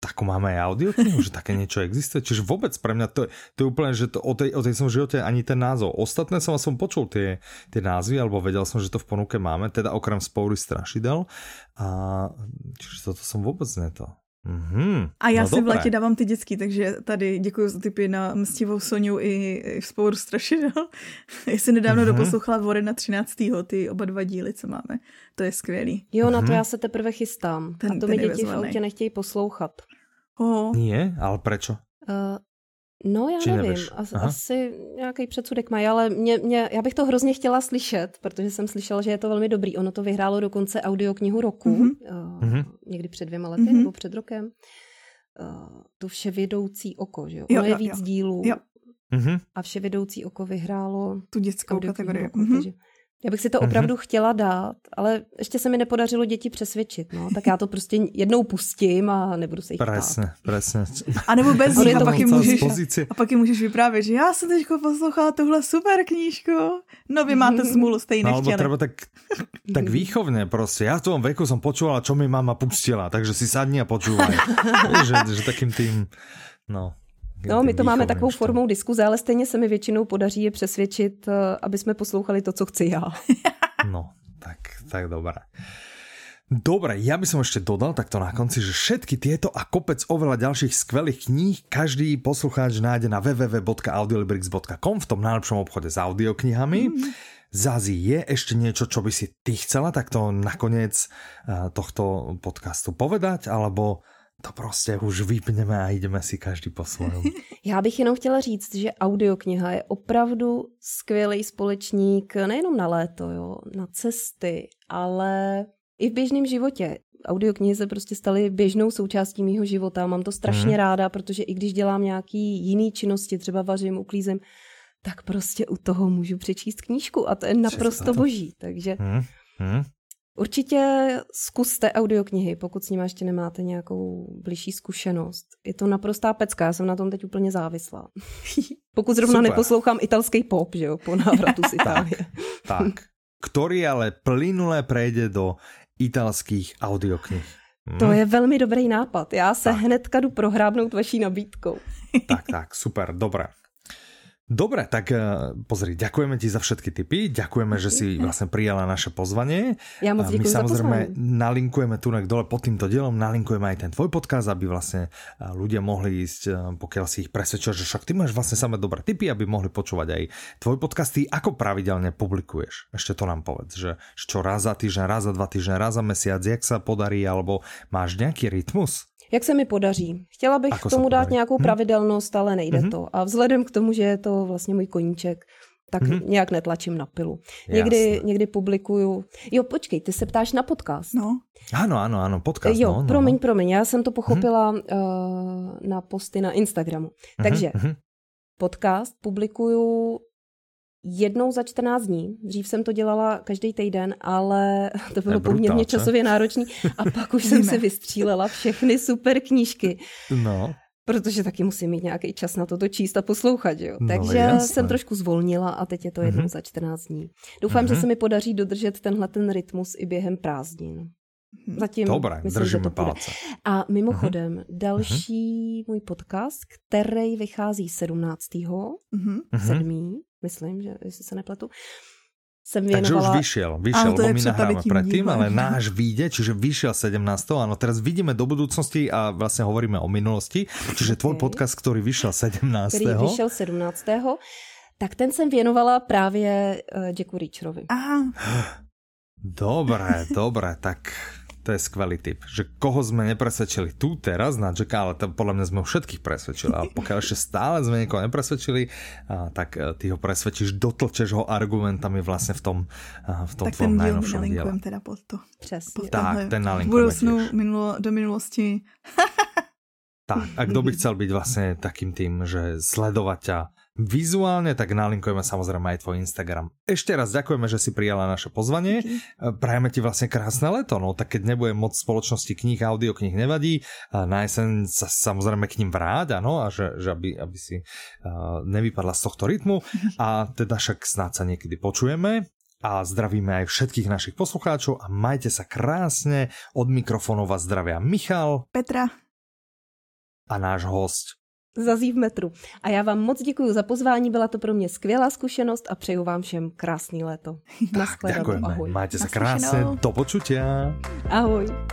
takú máme aj audioknihu, že také niečo existuje. Čiže vôbec pre mňa to je úplne, že to, o tej som v živote ani ten názov. Ostatné som počul tie názvy, alebo vedel som, že to v ponuke máme, teda okrem Spoury strašidel. A čiže toto som vôbec neto. A já si v létě dávám ty dětský, takže tady děkuji za typy na Mstivou Soňu i Spouru strašidel. Já jsem nedávno doposlouchala Vorena 13. ty oba dva díly, co máme. To je skvělý. Jo, na to já se teprve chystám. A to mi děti v autě nechtějí poslouchat. Nie, ale prečo? No, já nevím. Asi nějaký předsudek mají, ale já bych to hrozně chtěla slyšet, protože jsem slyšela, že je to velmi dobrý. Ono to vyhrálo dokonce audioknihu roku, někdy před 2 lety nebo před rokem. To Vševědoucí oko, že jo? Ono je víc dílů. A Vševědoucí oko vyhrálo tu dětskou kategorii. Takže já bych si to opravdu chtěla dát, ale ještě se mi nepodařilo děti přesvědčit, no. Tak já to prostě jednou pustím a nebudu se jich ptát. Presne. A nebo bez nich a pak jim můžeš vyprávět, že já jsem teďko poslouchala tuhle super knížku. No vy máte smůlu, jste ji nechtěli. No, alebo treba tak výchovně prostě. Já v tom veku jsem počúvala, čo mi mama pustila, takže si sadni a počúvaj. že takým tým, no. No, my to máme takovou formou diskuze, ale stejně se mi většinou podaří je přesvědčit, aby jsme poslouchali to, co chci já. No, tak dobré. Dobre, ja by som ešte dodal takto na konci, že všetky tieto a kopec oveľa ďalších skvelých kníh každý poslucháč nájde na www.audiolibrix.com v tom najlepšom obchode s audioknihami. Zazi, je ešte niečo, čo by si ty chcela takto nakoniec tohto podcastu povedať, alebo to prostě už vypneme a jdeme si každý po svém. Já bych jenom chtěla říct, že audiokniha je opravdu skvělý společník nejenom na léto, jo, na cesty, ale i v běžném životě. Audioknihy se prostě staly běžnou součástí mýho života. Mám to strašně ráda, protože i když dělám nějaký jiný činnosti, třeba vařím, uklízím, tak prostě u toho můžu přečíst knížku a to je naprosto boží. Takže určitě zkuste audioknihy, pokud s nimi ještě nemáte nějakou bližší zkušenost. Je to naprostá pecka, já jsem na tom teď úplně závislá. Pokud zrovna super neposlouchám italský pop, že jo, po návratu z Itálie. Tak, který ale plynule prejde do italských audioknih. To je velmi dobrý nápad. Já se hnedka jdu prohrábnout vaší nabídkou. Tak, super, dobré. Dobre, tak pozri, ďakujeme ti za všetky tipy, ďakujeme, že si vlastne prijala naše pozvanie. Ja moc ďakujem za pozvanie. My samozrejme nalinkujeme tu dole pod týmto dielom, nalinkujeme aj ten tvoj podcast, aby vlastne ľudia mohli ísť, pokiaľ si ich presvedčil, že však ty máš vlastne samé dobré tipy, aby mohli počúvať aj tvoj podcast. Ty ako pravidelne publikuješ? Ešte to nám povedz, že čo raz za týždeň, raz za 2 týždne, raz za mesiac, jak sa podarí, alebo máš nejaký rytmus? Jak se mi podaří? Chtěla bych k tomu dát nějakou pravidelnost, ale nejde to. A vzhledem k tomu, že je to vlastně můj koníček, tak nějak netlačím na pilu. Někdy publikuju... Jo, počkej, ty se ptáš na podcast. No. Ano, podcast. Jo, no, promiň, já jsem to pochopila na posty na Instagramu. Takže podcast publikuju jednou za 14 dní. Dřív jsem to dělala každý týden, ale to bylo poměrně časově náročný. A pak už jsem se vystřílela všechny super knížky. No. Protože taky musím mít nějaký čas na to číst a poslouchat. Jo? No, takže jsem trošku zvolnila a teď je to jednou za 14 dní. Doufám, že se mi podaří dodržet tenhle ten rytmus i během prázdnin. Zatím dobré, myslím, držíme že to palce. A mimochodem, další můj podcast, který vychází 17. 7. Myslím, že jestli se nepletu. Takže už vyšiel, bo my nahráme predtým, ale náš vyjde, čiže vyšiel 17. Áno, teraz vidíme do budúcnosti a vlastne hovoríme o minulosti. Čiže tvoj podcast, ktorý vyšiel 17. Tak ten jsem věnovala právě Jacku Reacherovi. Aha. Dobré, tak... To je skvelý tip, že koho sme nepresvedčili tu teraz na Jacka, ale to podľa mňa sme všetkých presvedčili, ale pokiaľ ešte stále sme niekoho nepresvedčili, tak ty ho presvedčíš, dotlčeš ho argumentami vlastne v tom tvojom najnovšom diele. Tak ten nalinkujem teda pod to. Přesne. Tak, ten nalinkujeme do minulosti. Tak, a kto by chcel byť vlastne takým tým, že sledovať ťa vizuálne, tak nalinkujeme samozrejme aj tvoj Instagram. Ešte raz ďakujeme, že si prijala naše pozvanie. Prajeme ti vlastne krásne leto, no tak keď nebude moc spoločnosti kníh, audiokníh nevadí, na jeseň sa samozrejme k ním vráť, áno, a že aby si nevypadla z tohto rytmu a teda však snáď sa niekedy počujeme. A zdravíme aj všetkých našich poslucháčov a majte sa krásne. Od mikrofónu vás zdravia Michal, Petra a náš host Zazie v metru. A já vám moc děkuji za pozvání, byla to pro mě skvělá zkušenost a přeju vám všem krásný léto. Naschledanou, ahoj. Máte se krásně, do počutia. Ahoj.